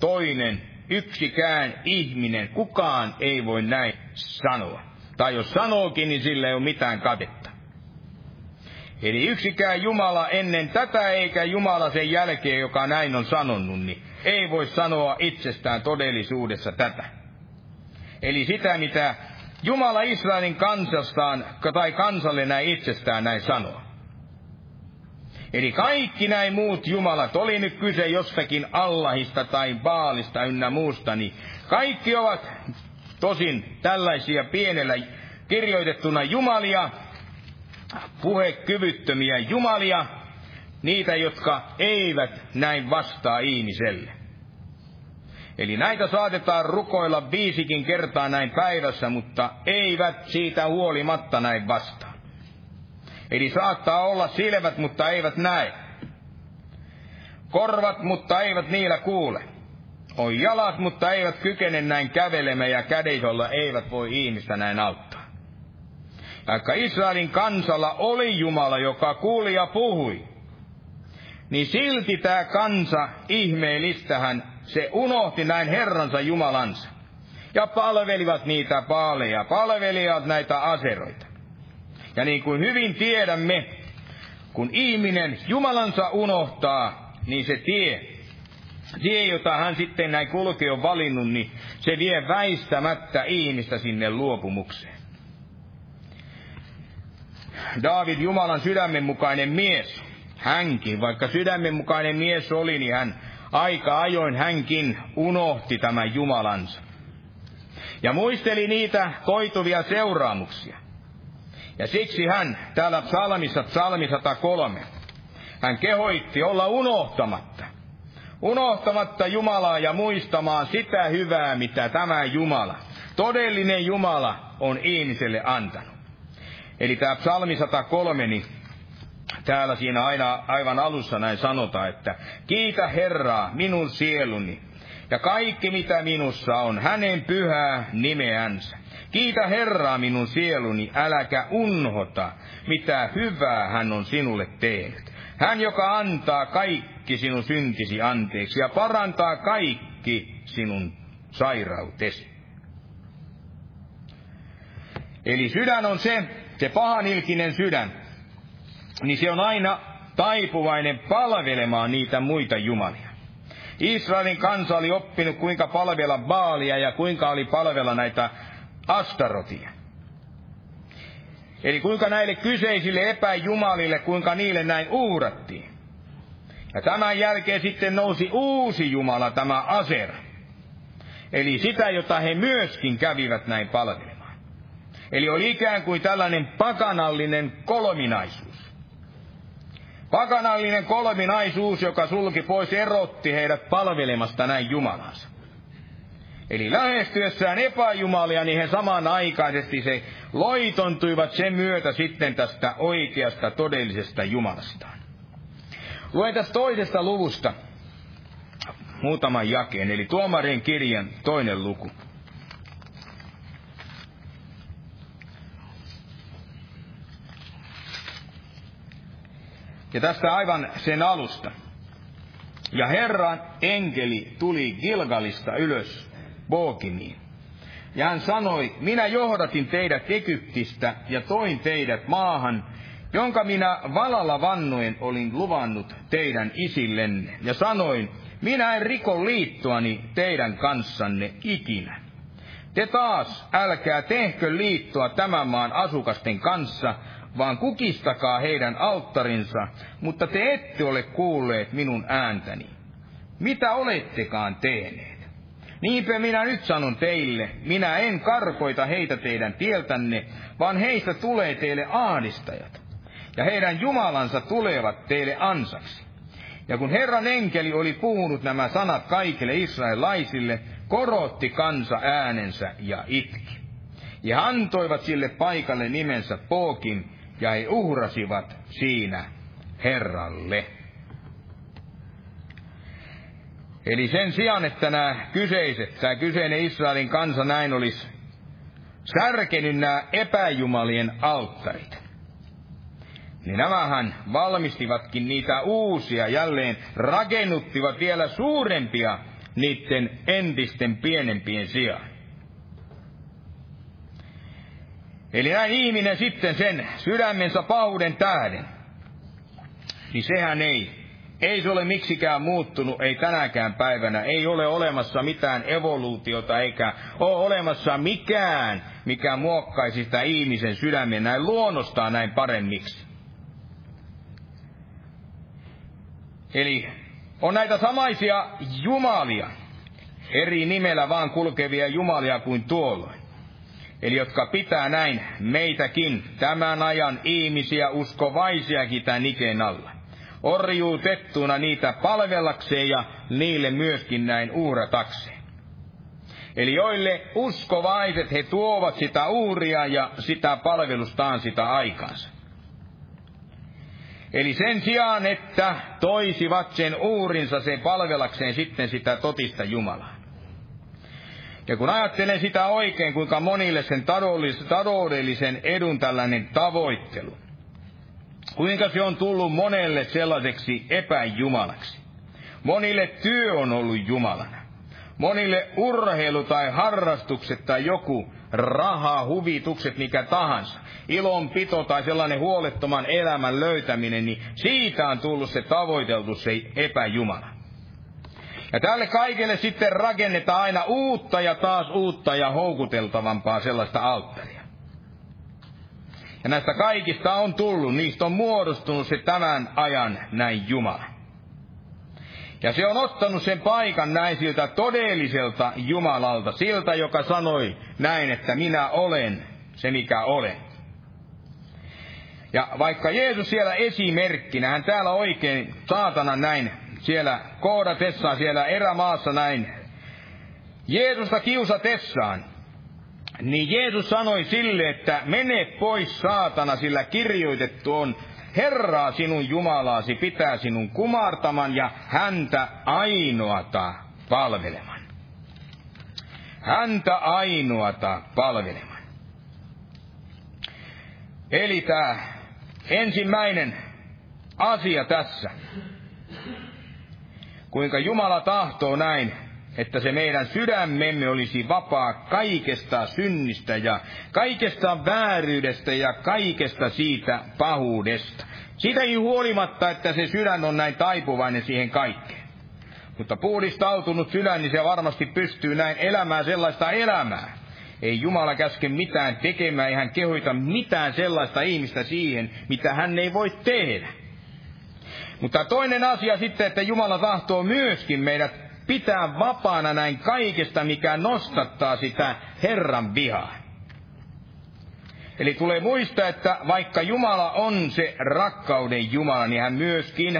toinen, yksikään ihminen, kukaan ei voi näin sanoa. Tai jos sanookin, niin sillä ei ole mitään katetta. Eli yksikään Jumala ennen tätä eikä Jumala sen jälkeen, joka näin on sanonut, niin ei voi sanoa itsestään todellisuudessa tätä. Eli sitä, mitä Jumala Israelin kansastaan tai kansalle näin itsestään näin sanoo. Eli kaikki näin muut jumalat, oli nyt kyse jostakin Allahista tai Baalista ynnä muusta, niin kaikki ovat tosin tällaisia pienellä kirjoitettuna jumalia, puhekyvyttömiä jumalia, niitä, jotka eivät näin vastaa ihmiselle. Eli näitä saatetaan rukoilla 5 kertaa näin päivässä, mutta eivät siitä huolimatta näin vastaa. Eli saattaa olla silmät, mutta eivät näe. Korvat, mutta eivät niillä kuule. On jalat, mutta eivät kykene näin kävelemään ja kädeisolla eivät voi ihmistä näin auttaa. Vaikka Israelin kansalla oli Jumala, joka kuuli ja puhui, niin silti tämä kansa ihmeellistähän se unohti näin Herransa Jumalansa. Ja palvelivat niitä paaleja, palvelivat näitä aseroita. Ja niin kuin hyvin tiedämme, kun ihminen Jumalansa unohtaa, niin se tie, jota hän sitten näin kulkee on valinnut, niin se vie väistämättä ihmistä sinne luopumukseen. Daavid, Jumalan sydämenmukainen mies, hänkin, vaikka sydämenmukainen mies oli, niin hän aika ajoin hänkin unohti tämän Jumalansa. Ja muisteli niitä koituvia seuraamuksia. Ja siksi hän täällä psalmissa, psalmi 103, hän kehoitti olla unohtamatta Jumalaa ja muistamaan sitä hyvää, mitä tämä Jumala, todellinen Jumala, on ihmiselle antanut. Eli tämä psalmi 103, niin täällä siinä aina aivan alussa näin sanotaan, että kiitä Herraa minun sieluni ja kaikki mitä minussa on, hänen pyhää nimeänsä. Kiitä Herraa minun sieluni, äläkä unhota, mitä hyvää hän on sinulle tehnyt. Hän, joka antaa kaikki sinun syntisi anteeksi ja parantaa kaikki sinun sairautesi. Eli sydän on se pahanilkinen sydän, niin se on aina taipuvainen palvelemaan niitä muita jumalia. Israelin kansa oli oppinut, kuinka palvella Baalia ja kuinka oli palvella näitä Astarotia. Eli kuinka näille kyseisille epäjumalille, kuinka niille näin uhrattiin. Ja tämän jälkeen sitten nousi uusi jumala, tämä Aser. eli sitä, jota he myöskin kävivät näin palvelemaan. Eli oli ikään kuin tällainen pakanallinen kolminaisuus. Pakanallinen kolminaisuus, joka sulki pois, erotti heidät palvelemasta näin Jumalansa. Eli lähestyessään epäjumalia, niin he samanaikaisesti se loitontuivat sen myötä sitten tästä oikeasta todellisesta Jumalastaan. Luen tästä toisesta luvusta muutaman jakeen, eli Tuomarien kirjan 2. luku. Ja tästä aivan sen alusta. Ja Herran enkeli tuli Gilgalista ylös Bookimiin. Ja hän sanoi, minä johdatin teidät Egyptistä ja toin teidät maahan, jonka minä valalla vannoen olin luvannut teidän isillenne. Ja sanoin, minä en riko liittoani teidän kanssanne ikinä. Te taas älkää tehkö liittoa tämän maan asukasten kanssa, vaan kukistakaa heidän alttarinsa, mutta te ette ole kuulleet minun ääntäni. Mitä olettekaan tehneet? Niinpä minä nyt sanon teille, minä en karkoita heitä teidän tieltänne, vaan heistä tulee teille ahdistajat, ja heidän jumalansa tulevat teille ansaksi. Ja kun Herran enkeli oli puhunut nämä sanat kaikille israelaisille, korotti kansa äänensä ja itki. Ja antoivat sille paikalle nimensä Bookim, ja he uhrasivat siinä Herralle. Eli sen sijaan, että tämä kyseinen Israelin kansa näin olisi särkenyt nämä epäjumalien alttarit, niin nämähän valmistivatkin niitä uusia, jälleen rakennuttivat vielä suurempia niiden entisten pienempien sijaan. Eli näin ihminen sitten sen sydämensä pahuuden tähden, niin sehän ei se ole miksikään muuttunut, ei tänäkään päivänä, ei ole olemassa mitään evoluutiota, eikä ole olemassa mikään, mikä muokkaisi sitä ihmisen sydämen näin luonnostaan näin paremmiksi. Eli on näitä samaisia jumalia, eri nimellä vaan kulkevia jumalia kuin tuolloin. Eli jotka pitää näin meitäkin, tämän ajan ihmisiä, uskovaisiakin tämän ikeen alla. Orjuutettuna niitä palvellakseen ja niille myöskin näin uhratakseen. Eli joille uskovaiset, he tuovat sitä uhria ja sitä palvelustaan sitä aikaansa. Eli sen sijaan, että toisivat sen uhrinsa sen palvelakseen sitten sitä totista Jumalaa. Ja kun ajattelen sitä oikein, kuinka monille sen taloudellisen edun tällainen tavoittelu, kuinka se on tullut monelle sellaiseksi epäjumalaksi. Monille työ on ollut jumalana. Monille urheilu tai harrastukset tai joku raha, huvitukset, mikä tahansa, ilonpito tai sellainen huolettoman elämän löytäminen, niin siitä on tullut se tavoiteltu, se epäjumala. Ja tälle kaikelle sitten rakennetaan aina uutta ja taas uutta ja houkuteltavampaa sellaista alttaria. Ja näistä kaikista on tullut, niistä on muodostunut se tämän ajan näin Jumala. Ja se on ottanut sen paikan näin siltä todelliselta Jumalalta, siltä joka sanoi näin, että minä olen se mikä olen. Ja vaikka Jeesus siellä esimerkkinä, hän täällä oikein saatanan näin siellä kohdatessaan siellä erämaassa näin Jeesusta kiusatessaan, niin Jeesus sanoi sille, että mene pois saatana, sillä kirjoitettu on, Herraa sinun Jumalaasi pitää sinun kumartaman ja häntä ainoata palveleman. Häntä ainoata palveleman. Eli tämä ensimmäinen asia tässä, kuinka Jumala tahtoo näin, että se meidän sydämemme olisi vapaa kaikesta synnistä ja kaikesta vääryydestä ja kaikesta siitä pahuudesta. Siitäkin huolimatta, että se sydän on näin taipuvainen siihen kaikkeen. Mutta puhdistautunut sydän, niin se varmasti pystyy näin elämään sellaista elämää. Ei Jumala käske mitään tekemään, ei hän kehoita mitään sellaista ihmistä siihen, mitä hän ei voi tehdä. Mutta toinen asia sitten, että Jumala tahtoo myöskin meidät pitää vapaana näin kaikesta, mikä nostattaa sitä Herran vihaa. Eli tulee muistaa, että vaikka Jumala on se rakkauden Jumala, niin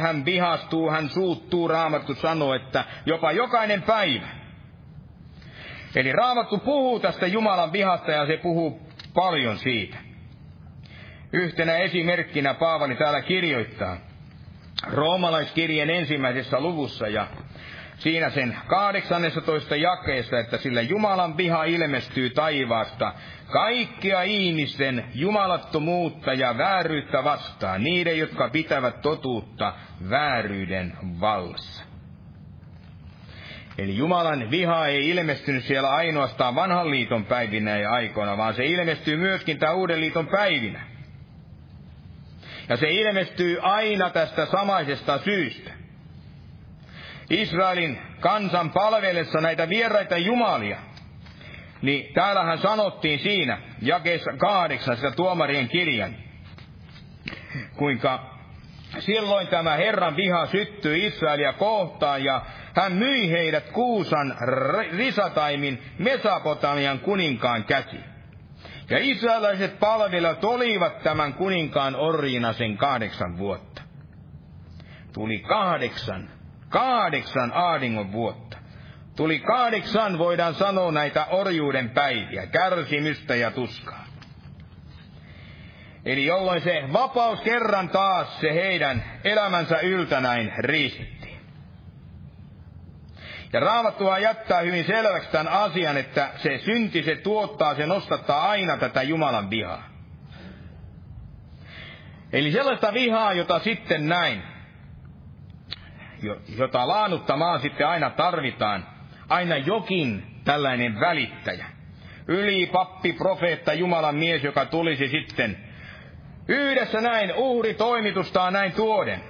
hän vihastuu, hän suuttuu. Raamattu sanoo, että jopa jokainen päivä. Eli Raamattu puhuu tästä Jumalan vihasta ja se puhuu paljon siitä. Yhtenä esimerkkinä Paavali täällä kirjoittaa Roomalaiskirjeen 1. luvussa ja siinä sen 18. jakeessa, että sillä Jumalan viha ilmestyy taivaasta kaikkia ihmisten jumalattomuutta ja vääryyttä vastaan, niiden, jotka pitävät totuutta vääryyden vallassa. Eli Jumalan viha ei ilmestynyt siellä ainoastaan vanhan liiton päivinä ja aikoina, vaan se ilmestyy myöskin tämän uuden liiton päivinä. Ja se ilmestyy aina tästä samaisesta syystä. Israelin kansan palvellessa näitä vieraita jumalia, niin täällähän sanottiin siinä, jakeessa 8, sitä tuomarien kirjan, kuinka silloin tämä Herran viha syttyi Israelia kohtaan, ja hän myi heidät Kuusan-Risataimin Mesopotamian kuninkaan käsiin. Ja israelaiset palvelijat olivat tämän kuninkaan orjina sen 8 vuotta. Tuli 8 ahdingon vuotta. Tuli 8, voidaan sanoa, näitä orjuuden päiviä, kärsimystä ja tuskaa. Eli jolloin se vapaus kerran taas se heidän elämänsä yltä näin riistettiin. Ja Raamattua jättää hyvin selväksi tämän asian, että se synti, se tuottaa, se nostattaa aina tätä Jumalan vihaa. Eli sellaista vihaa, jota sitten näin, jota laannuttamaan sitten aina tarvitaan, aina jokin tällainen välittäjä. Yli pappi, profeetta, Jumalan mies, joka tulisi sitten yhdessä näin uhritoimitustaan näin tuoden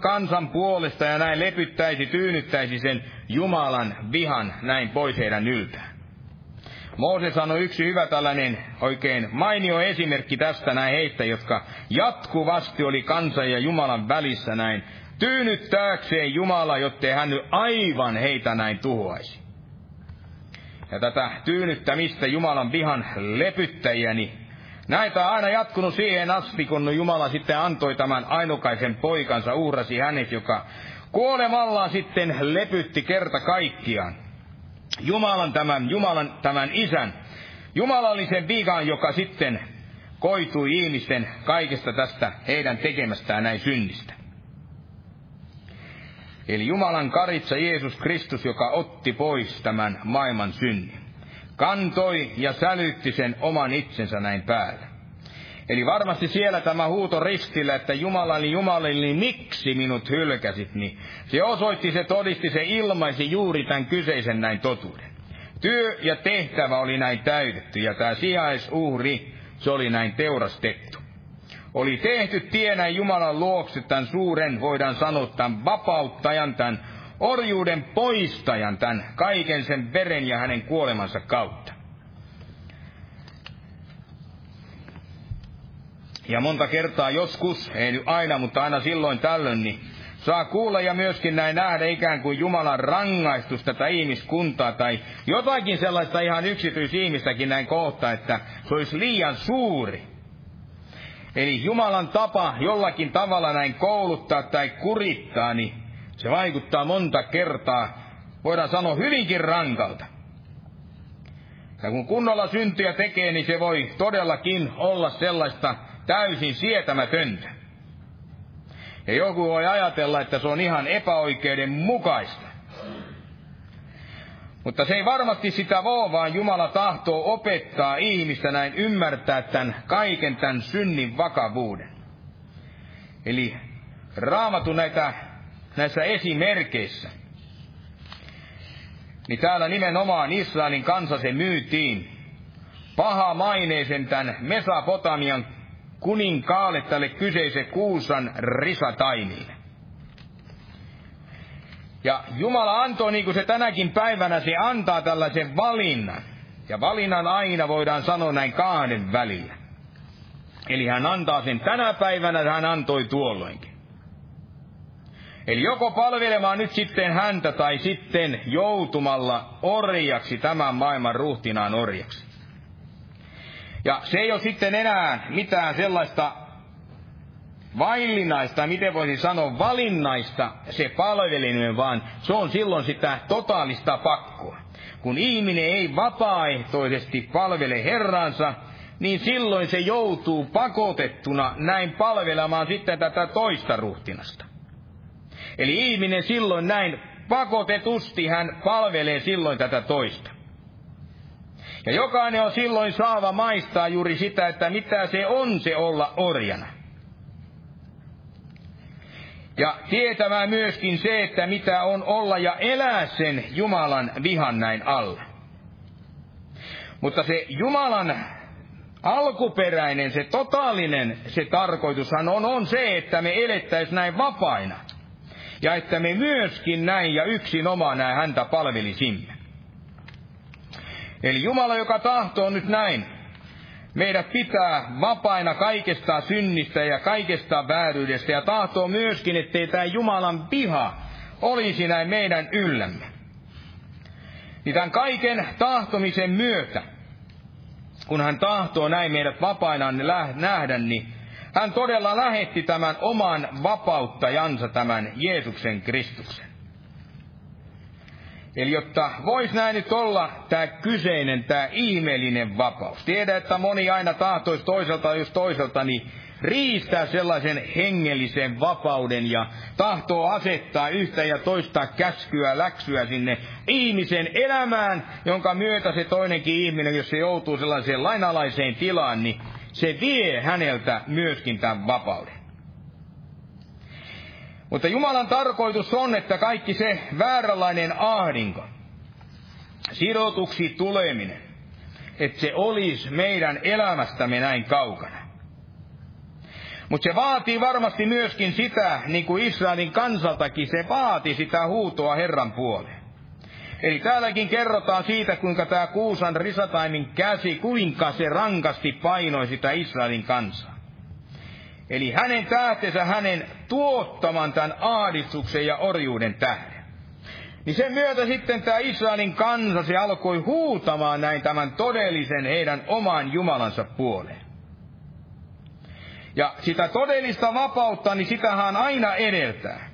kansan puolesta ja näin lepyttäisi, tyynyttäisi sen Jumalan vihan näin pois heidän yltään. Mooses sanoi yksi hyvä tällainen oikein mainio esimerkki tästä näin heistä, jotka jatkuvasti oli kansan ja Jumalan välissä näin, tyynyttääkseen Jumala, jottei hän nyt aivan heitä näin tuhoaisi. Ja tätä tyynnyttämistä Jumalan vihan lepyttäjiä, niin näitä on aina jatkunut siihen asti, kun Jumala sitten antoi tämän ainokaisen poikansa, uhrasi hänet, joka kuolemallaan sitten lepytti kerta kaikkiaan Jumalan tämän isän, jumalallisen vihan, joka sitten koitui ihmisten kaikesta tästä heidän tekemästään näin synnistä. Eli Jumalan karitsa Jeesus Kristus, joka otti pois tämän maailman synnin, kantoi ja sälytti sen oman itsensä näin päälle. Eli varmasti siellä tämä huuto ristillä, että Jumalani, miksi minut hylkäsit, niin se osoitti, se todisti, se ilmaisi juuri tämän kyseisen näin totuuden. Työ ja tehtävä oli näin täytetty ja tämä sijaisuhri, se oli näin teurastettu. Oli tehty tie näin Jumalan luokse tämän suuren, voidaan sanoa, tämän vapauttajan, tämän orjuuden poistajan, tämän kaiken sen veren ja hänen kuolemansa kautta. Ja monta kertaa joskus, ei nyt aina, mutta aina silloin tällöin, niin saa kuulla ja myöskin näin nähdä ikään kuin Jumalan rangaistus tätä ihmiskuntaa tai jotakin sellaista ihan yksityisihmistäkin näin kohtaan, että se olisi liian suuri. Eli Jumalan tapa jollakin tavalla näin kouluttaa tai kurittaa, niin se vaikuttaa monta kertaa, voidaan sanoa, hyvinkin rankalta. Ja kun kunnolla syntiä tekee, niin se voi todellakin olla sellaista täysin sietämätöntä. Ja joku voi ajatella, että se on ihan epäoikeudenmukaista. Mutta se ei varmasti sitä voi, vaan Jumala tahtoo opettaa ihmistä näin ymmärtää tämän kaiken tämän synnin vakavuuden. Eli Raamattu näissä esimerkeissä, niin täällä nimenomaan Israelin kansa se myytiin pahamaineisen tämän Mesopotamian kuninkaalle, tälle kyseisen Kuusan-Risataimille. Ja Jumala antoi, niin kuin se tänäkin päivänä, se antaa tällaisen valinnan. Ja valinnan aina voidaan sanoa näin kahden välillä. Eli hän antaa sen tänä päivänä, hän antoi tuolloinkin. Eli joko palvelemaan nyt sitten häntä tai sitten joutumalla orjaksi, tämän maailman ruhtinaan orjaksi. Ja se ei ole sitten enää mitään sellaista vaillinaista, miten voisin sanoa, valinnaista se palveleminen, vaan se on silloin sitä totaalista pakkoa. Kun ihminen ei vapaaehtoisesti palvele Herransa, niin silloin se joutuu pakotettuna näin palvelemaan sitten tätä toista ruhtinasta. Eli ihminen silloin näin pakotetusti hän palvelee silloin tätä toista. Ja jokainen on silloin saava maistaa juuri sitä, että mitä se on se olla orjana. Ja tietämään myöskin se, että mitä on olla ja elää sen Jumalan vihan näin alla. Mutta se Jumalan alkuperäinen, se totaalinen, se tarkoitushan on se, että me elettäisiin näin vapaina. Ja että me myöskin näin ja yksinomaan näin häntä palvelisimme. Eli Jumala, joka tahtoo nyt näin, meidät pitää vapaina kaikesta synnistä ja kaikesta vääryydestä. Ja tahtoo myöskin, ettei tämä Jumalan piha olisi näin meidän yllämme. Niin tämän kaiken tahtomisen myötä, kun hän tahtoo näin meidät vapaina nähdä, niin hän todella lähetti tämän oman vapauttajansa, tämän Jeesuksen Kristuksen. Eli jotta voisi näin nyt olla tämä kyseinen, tämä ihmeellinen vapaus. Tiedän, että moni aina tahtoisi toiselta, jos toiselta, niin riistää sellaisen hengellisen vapauden ja tahtoo asettaa yhtä ja toista käskyä, läksyä sinne ihmisen elämään, jonka myötä se toinenkin ihminen, jos se joutuu sellaiseen lainalaiseen tilaan, niin se vie häneltä myöskin tämän vapauden. Mutta Jumalan tarkoitus on, että kaikki se vääränlainen ahdinko, sidotuksi tuleminen, että se olisi meidän elämästämme näin kaukana. Mutta se vaatii varmasti myöskin sitä, niin kuin Israelin kansaltakin, se vaati sitä huutoa Herran puoleen. Eli täälläkin kerrotaan siitä, kuinka tämä Kuusan-Risataimin käsi, kuinka se rankasti painoi sitä Israelin kansaa. Eli hänen tähtensä, hänen tuottaman tämän ahdistuksen ja orjuuden tähden. Niin sen myötä sitten tämä Israelin kansa, se alkoi huutamaan näin tämän todellisen heidän oman Jumalansa puoleen. Ja sitä todellista vapautta, niin sitähän aina edeltää.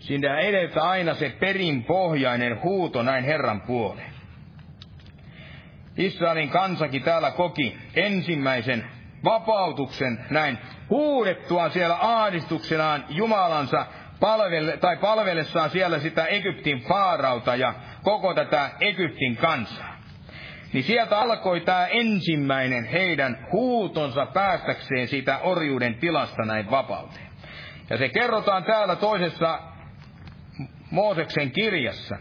Siinä edeltää aina se perinpohjainen huuto näin Herran puoleen. Israelin kansakin täällä koki ensimmäisen vapautuksen näin huudettuaan siellä ahdistuksenaan Jumalansa palvelessaan siellä sitä Egyptin faarauta ja koko tätä Egyptin kansaa. Niin sieltä alkoi tämä ensimmäinen heidän huutonsa päästäkseen siitä orjuuden tilasta näin vapauteen. Ja se kerrotaan täällä toisessa Mooseksen kirjassa.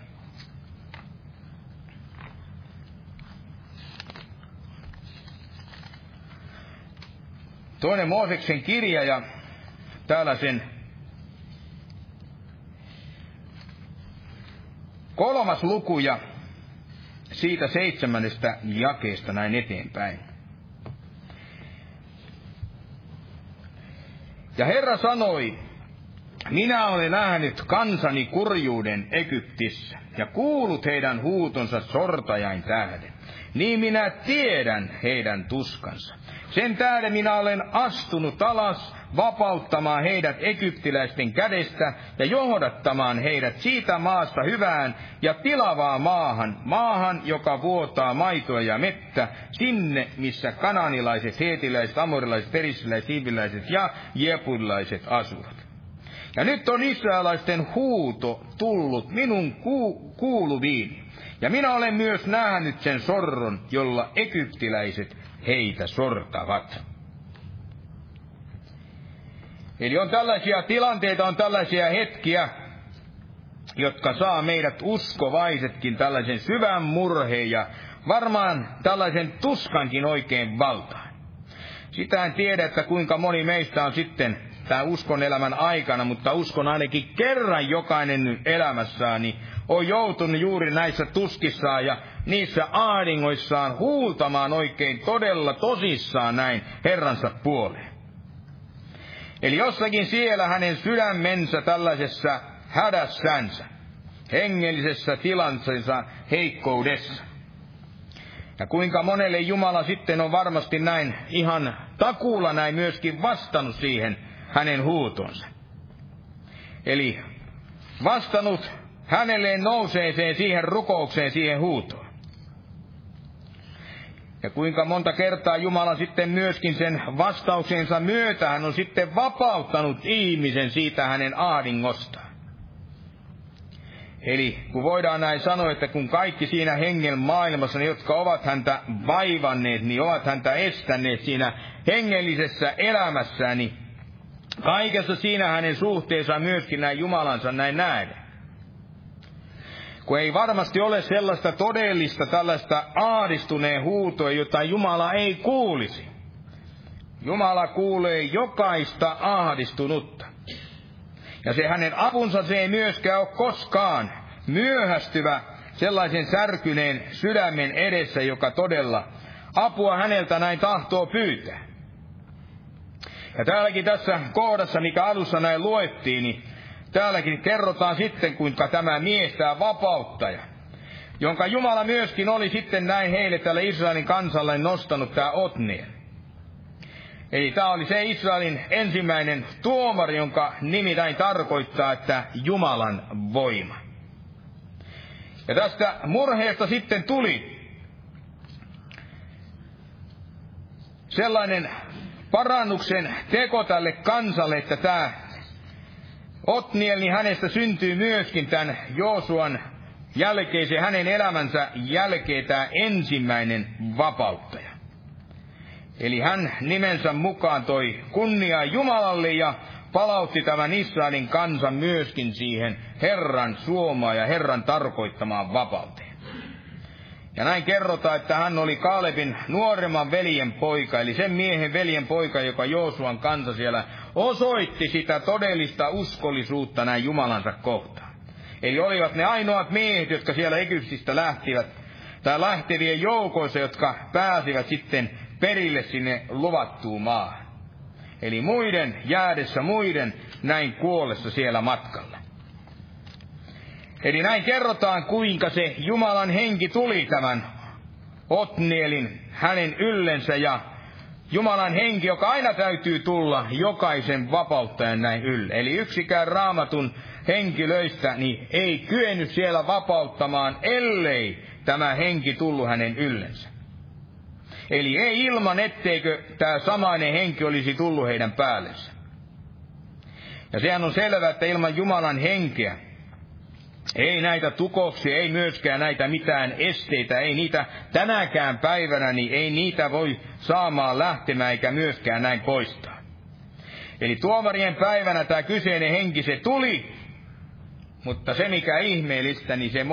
Toinen Mooseksen kirja ja täällä sen 3. luku ja siitä 7. jakeesta näin eteenpäin. Ja Herra sanoi, minä olen nähnyt kansani kurjuuden Egyptissä ja kuullut heidän huutonsa sortajain tähden. Niin minä tiedän heidän tuskansa. Sen tähden minä olen astunut alas vapauttamaan heidät egyptiläisten kädestä ja johdattamaan heidät siitä maasta hyvään ja tilavaa maahan, joka vuotaa maitoa ja mettä, sinne, missä kananilaiset, heetiläiset, amorilaiset, perissiläiset, hiiviläiset ja jepurilaiset asuvat. Ja nyt on israelaisten huuto tullut minun kuuluviini, ja minä olen myös nähnyt sen sorron, jolla egyptiläiset heitä sortavat. Eli on tällaisia tilanteita, on tällaisia hetkiä, jotka saa meidät uskovaisetkin tällaisen syvän murheen ja varmaan tällaisen tuskankin oikein valtaan. Sitä en tiedä, että kuinka moni meistä on sitten tämä uskon elämän aikana, mutta uskon ainakin kerran jokainen nyt elämässään, niin on joutunut juuri näissä tuskissaan ja niissä ahdingoissaan huutamaan oikein todella tosissaan näin Herransa puoleen. Eli jossakin siellä hänen sydämensä tällaisessa hädässänsä, hengellisessä tilanteessa, heikkoudessa. Ja kuinka monelle Jumala sitten on varmasti näin ihan takuulla näin myöskin vastannut siihen hänen huutonsa. Eli vastannut hänelle nouseeseen siihen rukoukseen, siihen huutoon. Ja kuinka monta kertaa Jumala sitten myöskin sen vastauksensa myötä hän on sitten vapauttanut ihmisen siitä hänen ahdingostaan. Eli kun voidaan näin sanoa, että kun kaikki siinä hengen maailmassa, ne jotka ovat häntä vaivanneet, niin ovat häntä estäneet siinä hengellisessä elämässään, niin kaikessa siinä hänen suhteessa myöskin näin Jumalansa näin nähdään. Kun ei varmasti ole sellaista todellista tällaista ahdistuneen huutoa, jota Jumala ei kuulisi. Jumala kuulee jokaista ahdistunutta. Ja se hänen apunsa, se ei myöskään ole koskaan myöhästyvä sellaisen särkyneen sydämen edessä, joka todella apua häneltä näin tahtoo pyytää. Ja täälläkin tässä kohdassa, mikä alussa näin luettiin, niin täälläkin kerrotaan sitten, kuinka tämä mies, tämä vapauttaja, jonka Jumala myöskin oli sitten näin heille tälle Israelin kansalle nostanut, tämä Otniel. Eli tämä oli se Israelin ensimmäinen tuomari, jonka nimi näin tarkoittaa, että Jumalan voima. Ja tästä murheesta sitten tuli sellainen parannuksen teko tälle kansalle, että tämä Otniel, niin hänestä syntyy myöskin tämän Joosuan jälkeisen, hänen elämänsä jälkeen tämä ensimmäinen vapauttaja. Eli hän nimensä mukaan toi kunniaa Jumalalle ja palautti tämän Israelin kansan myöskin siihen Herran suomaan ja Herran tarkoittamaan vapauteen. Ja näin kerrotaan, että hän oli Kaalebin nuoremman veljen poika, eli sen miehen veljen poika, joka Joosuan kansa siellä osoitti sitä todellista uskollisuutta näin Jumalansa kohtaan. Eli olivat ne ainoat miehet, jotka siellä Egyptistä lähtivät, tai lähtevien joukoissa, jotka pääsivät sitten perille sinne luvattuun maahan. Eli muiden jäädessä, muiden näin kuollessa siellä matkalla. Eli näin kerrotaan, kuinka se Jumalan henki tuli tämän Otnielin, hänen yllensä, ja Jumalan henki, joka aina täytyy tulla jokaisen vapauttajan näin yllä. Eli yksikään Raamatun henkilöistä niin ei kyennyt siellä vapauttamaan, ellei tämä henki tullut hänen yllensä. Eli ei ilman, etteikö tämä samainen henki olisi tullut heidän päällensä. Ja sehän on selvää, että ilman Jumalan henkeä ei näitä tukoksia, ei myöskään näitä mitään esteitä, ei niitä tänäkään päivänä, niin ei niitä voi saamaan lähtemään eikä myöskään näin poistaa. Eli tuomarien päivänä tämä kyseinen henki, se tuli, mutta se mikä ihmeellistä, niin se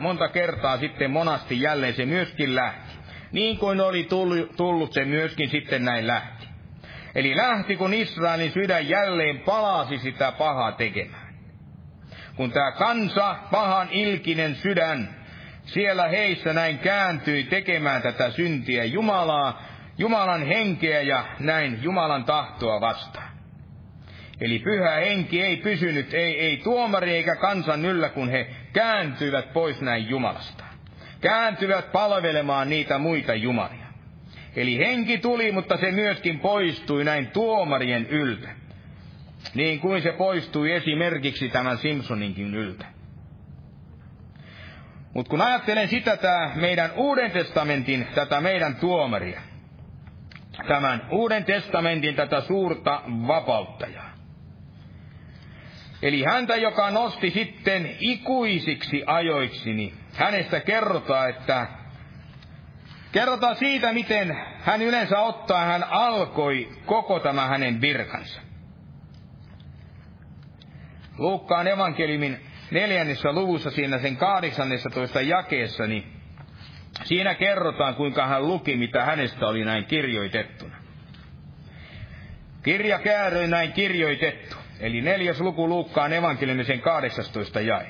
monta kertaa sitten monasti jälleen se myöskin lähti. Niin kuin oli tullut, se myöskin sitten näin lähti. Eli lähti, kun Israelin sydän jälleen palasi sitä pahaa tekemään. Kun tämä kansa, pahan ilkinen sydän, siellä heissä näin kääntyi tekemään tätä syntiä Jumalaa, Jumalan henkeä ja näin Jumalan tahtoa vastaan. Eli pyhä henki ei pysynyt, ei tuomari eikä kansan yllä, kun he kääntyivät pois näin Jumalasta. Kääntyvät palvelemaan niitä muita jumalia. Eli henki tuli, mutta se myöskin poistui näin tuomarien yltä. Niin kuin se poistui esimerkiksi tämän Simpsoninkin yltä. Mutta kun ajattelen sitä tämä meidän Uuden testamentin, tätä meidän tuomaria. Tämän Uuden testamentin tätä suurta vapauttajaa. Eli häntä, joka nosti sitten ikuisiksi ajoiksi, niin hänestä kerrotaan, että kerrotaan siitä, miten hän yleensä ottaa, hän alkoi koko tämä hänen virkansa. Luukkaan evankeliumin 4. luvussa siinä sen 18. jakeessa, niin siinä kerrotaan, kuinka hän luki, mitä hänestä oli näin kirjoitettuna. Kirjakääröön näin kirjoitettu. Eli 4. luku Luukkaan evankeliumin sen 18. jae.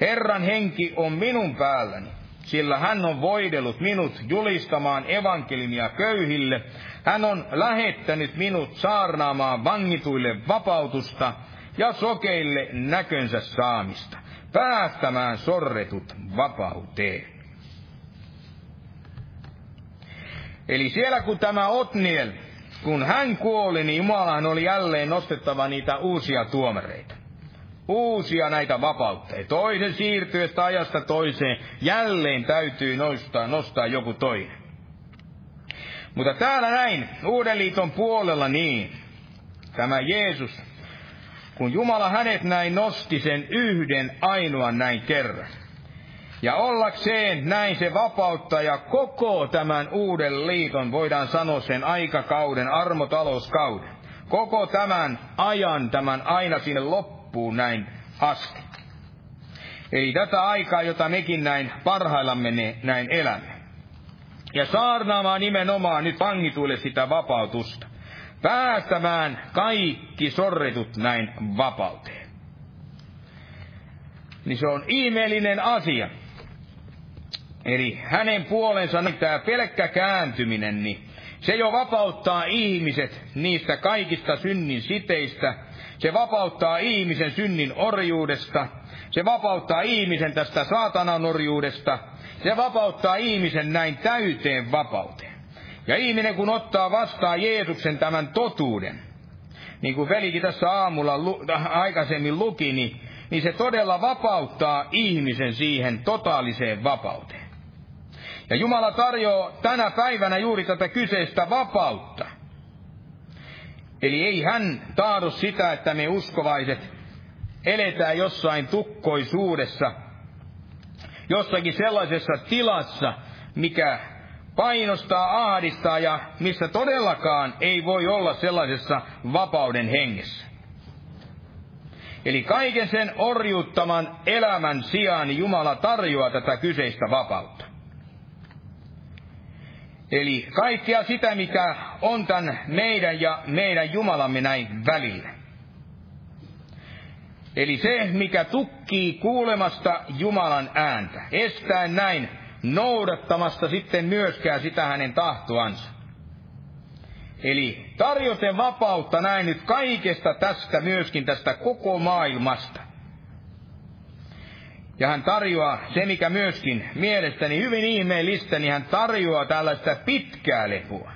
Herran henki on minun päälläni, sillä hän on voidellut minut julistamaan evankeliumia köyhille. Hän on lähettänyt minut saarnaamaan vangituille vapautusta ja sokeille näkönsä saamista, päästämään sorretut vapauteen. Eli siellä kun tämä Otniel, kun hän kuoli, niin Jumalahan oli jälleen nostettava niitä uusia tuomareita. Uusia näitä vapautteja. Toisen siirtyestä ajasta toiseen jälleen täytyy nostaa joku toinen. Mutta täällä näin, Uuden liiton puolella niin, tämä Jeesus, kun Jumala hänet näin nosti sen yhden ainoan näin kerran. Ja ollakseen näin se vapauttaja koko tämän uuden liiton, voidaan sanoa sen aikakauden, armotalouskauden. Koko tämän ajan, tämän aina sinne loppuun näin asti. Eli tätä aikaa, jota mekin näin parhaillamme näin elämme. Ja saarnaamaan nimenomaan nyt vangituille sitä vapautusta. Päästämään kaikki sorretut näin vapauteen. Niin se on ihmeellinen asia. Eli hänen puolensa tämä pelkkä kääntyminen, niin se jo vapauttaa ihmiset niistä kaikista synnin siteistä. Se vapauttaa ihmisen synnin orjuudesta. Se vapauttaa ihmisen tästä saatanan orjuudesta. Se vapauttaa ihmisen näin täyteen vapauteen. Ja ihminen kun ottaa vastaan Jeesuksen tämän totuuden, niin kuin velikin tässä aamulla aikaisemmin luki, niin se todella vapauttaa ihmisen siihen totaaliseen vapauteen. Ja Jumala tarjoaa tänä päivänä juuri tätä kyseistä vapautta. Eli ei hän tahdo sitä, että me uskovaiset eletään jossain tukkoisuudessa, jossakin sellaisessa tilassa, mikä painostaa, ahdistaa ja missä todellakaan ei voi olla sellaisessa vapauden hengessä. Eli kaiken sen orjuuttaman elämän sijaan Jumala tarjoaa tätä kyseistä vapautta. Eli kaikkea sitä, mikä on tämän meidän ja meidän Jumalamme näin välillä. Eli se, mikä tukkii kuulemasta Jumalan ääntä, estää näin noudattamasta sitten myöskään sitä hänen tahtoansa. Eli tarjoten vapautta näin nyt kaikesta tästä, myöskin tästä koko maailmasta. Ja hän tarjoaa se, mikä myöskin mielestäni hyvin ihmeellistä, niin hän tarjoaa tällaista pitkää lepoa.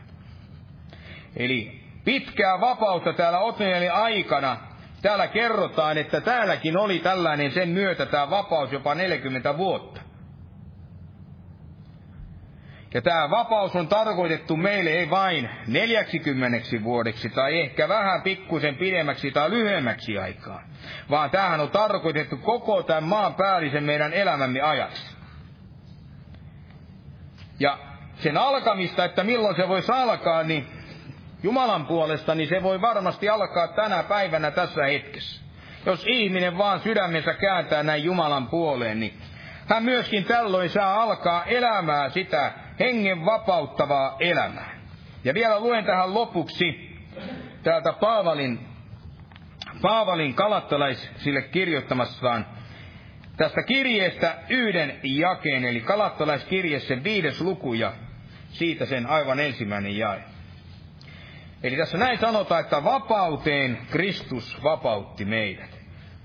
Eli pitkää vapautta täällä Otnielin aikana. Täällä kerrotaan, että täälläkin oli tällainen sen myötä tämä vapaus jopa 40 vuotta. Ja tämä vapaus on tarkoitettu meille ei vain 40 vuodeksi tai ehkä vähän pikkuisen pidemmäksi tai lyhyemmäksi aikaa, vaan tämähän on tarkoitettu koko tämän maan päällisen meidän elämämme ajaksi. Ja sen alkamista, että milloin se voisi alkaa, niin Jumalan puolesta, niin se voi varmasti alkaa tänä päivänä tässä hetkessä. Jos ihminen vaan sydämensä kääntää näin Jumalan puoleen, niin hän myöskin tällöin saa alkaa elämää sitä hengen vapauttavaa elämää. Ja vielä luen tähän lopuksi täältä Paavalin galattalaisille kirjoittamassaan tästä kirjeestä yhden jakeen, eli galattalaiskirje sen 5. luku ja siitä sen aivan ensimmäinen jae. Eli tässä näin sanotaan, että vapauteen Kristus vapautti meidät.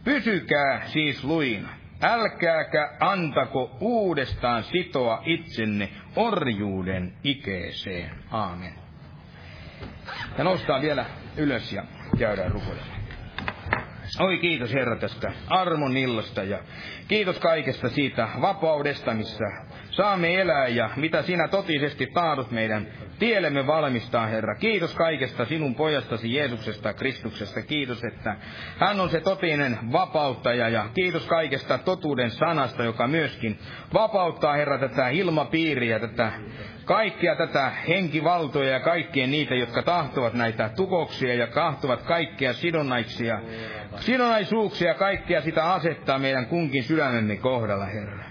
Pysykää siis lujina. Älkääkä antako uudestaan sitoa itsenne orjuuden ikeeseen. Aamen. Ja noustaan vielä ylös ja käydään rukoilemaan. Oi kiitos Herra tästä armon illasta ja kiitos kaikesta siitä vapaudesta, missä saamme elää ja mitä sinä totisesti tahdot meidän tielemme valmistaa, Herra. Kiitos kaikesta sinun pojastasi Jeesuksesta, Kristuksesta. Kiitos, että hän on se totinen vapauttaja ja kiitos kaikesta totuuden sanasta, joka myöskin vapauttaa, Herra, tätä ilmapiiriä, tätä kaikkia tätä henkivaltoja ja kaikkien niitä, jotka tahtovat näitä tukoksia ja tahtovat kaikkia sidonnaisuuksia, kaikkea sitä asettaa meidän kunkin sydämemme kohdalla, Herra.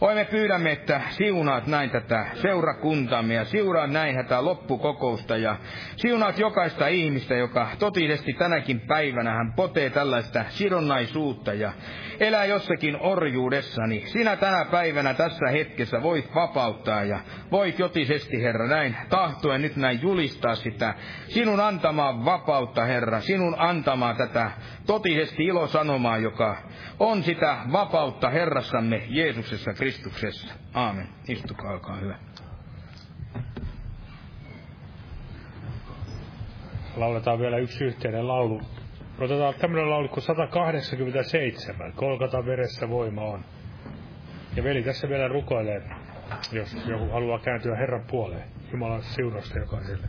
Oi, me pyydämme, että siunaat näin tätä seurakuntaamme ja siunaat näin tätä loppukokousta ja siunaat jokaista ihmistä, joka totisesti tänäkin päivänä hän potee tällaista sidonnaisuutta ja elää jossakin orjuudessa, niin sinä tänä päivänä tässä hetkessä voit vapauttaa ja voit jotisesti, Herra, näin tahtoen nyt näin julistaa sitä sinun antamaa vapautta, Herra, sinun antamaa tätä totisesti ilosanomaa, joka on sitä vapautta Herrassamme Jeesuksessa Kristuksessa. Aamen. Istukaa, olkaa hyvä. Lauletaan vielä yksi yhteinen laulu. Otetaan tämmöinen laulu kuin 187. Kolkatan veressä voima on. Ja veli tässä vielä rukoilee, jos joku haluaa kääntyä Herran puoleen. Jumalan siunasta jokaiselle.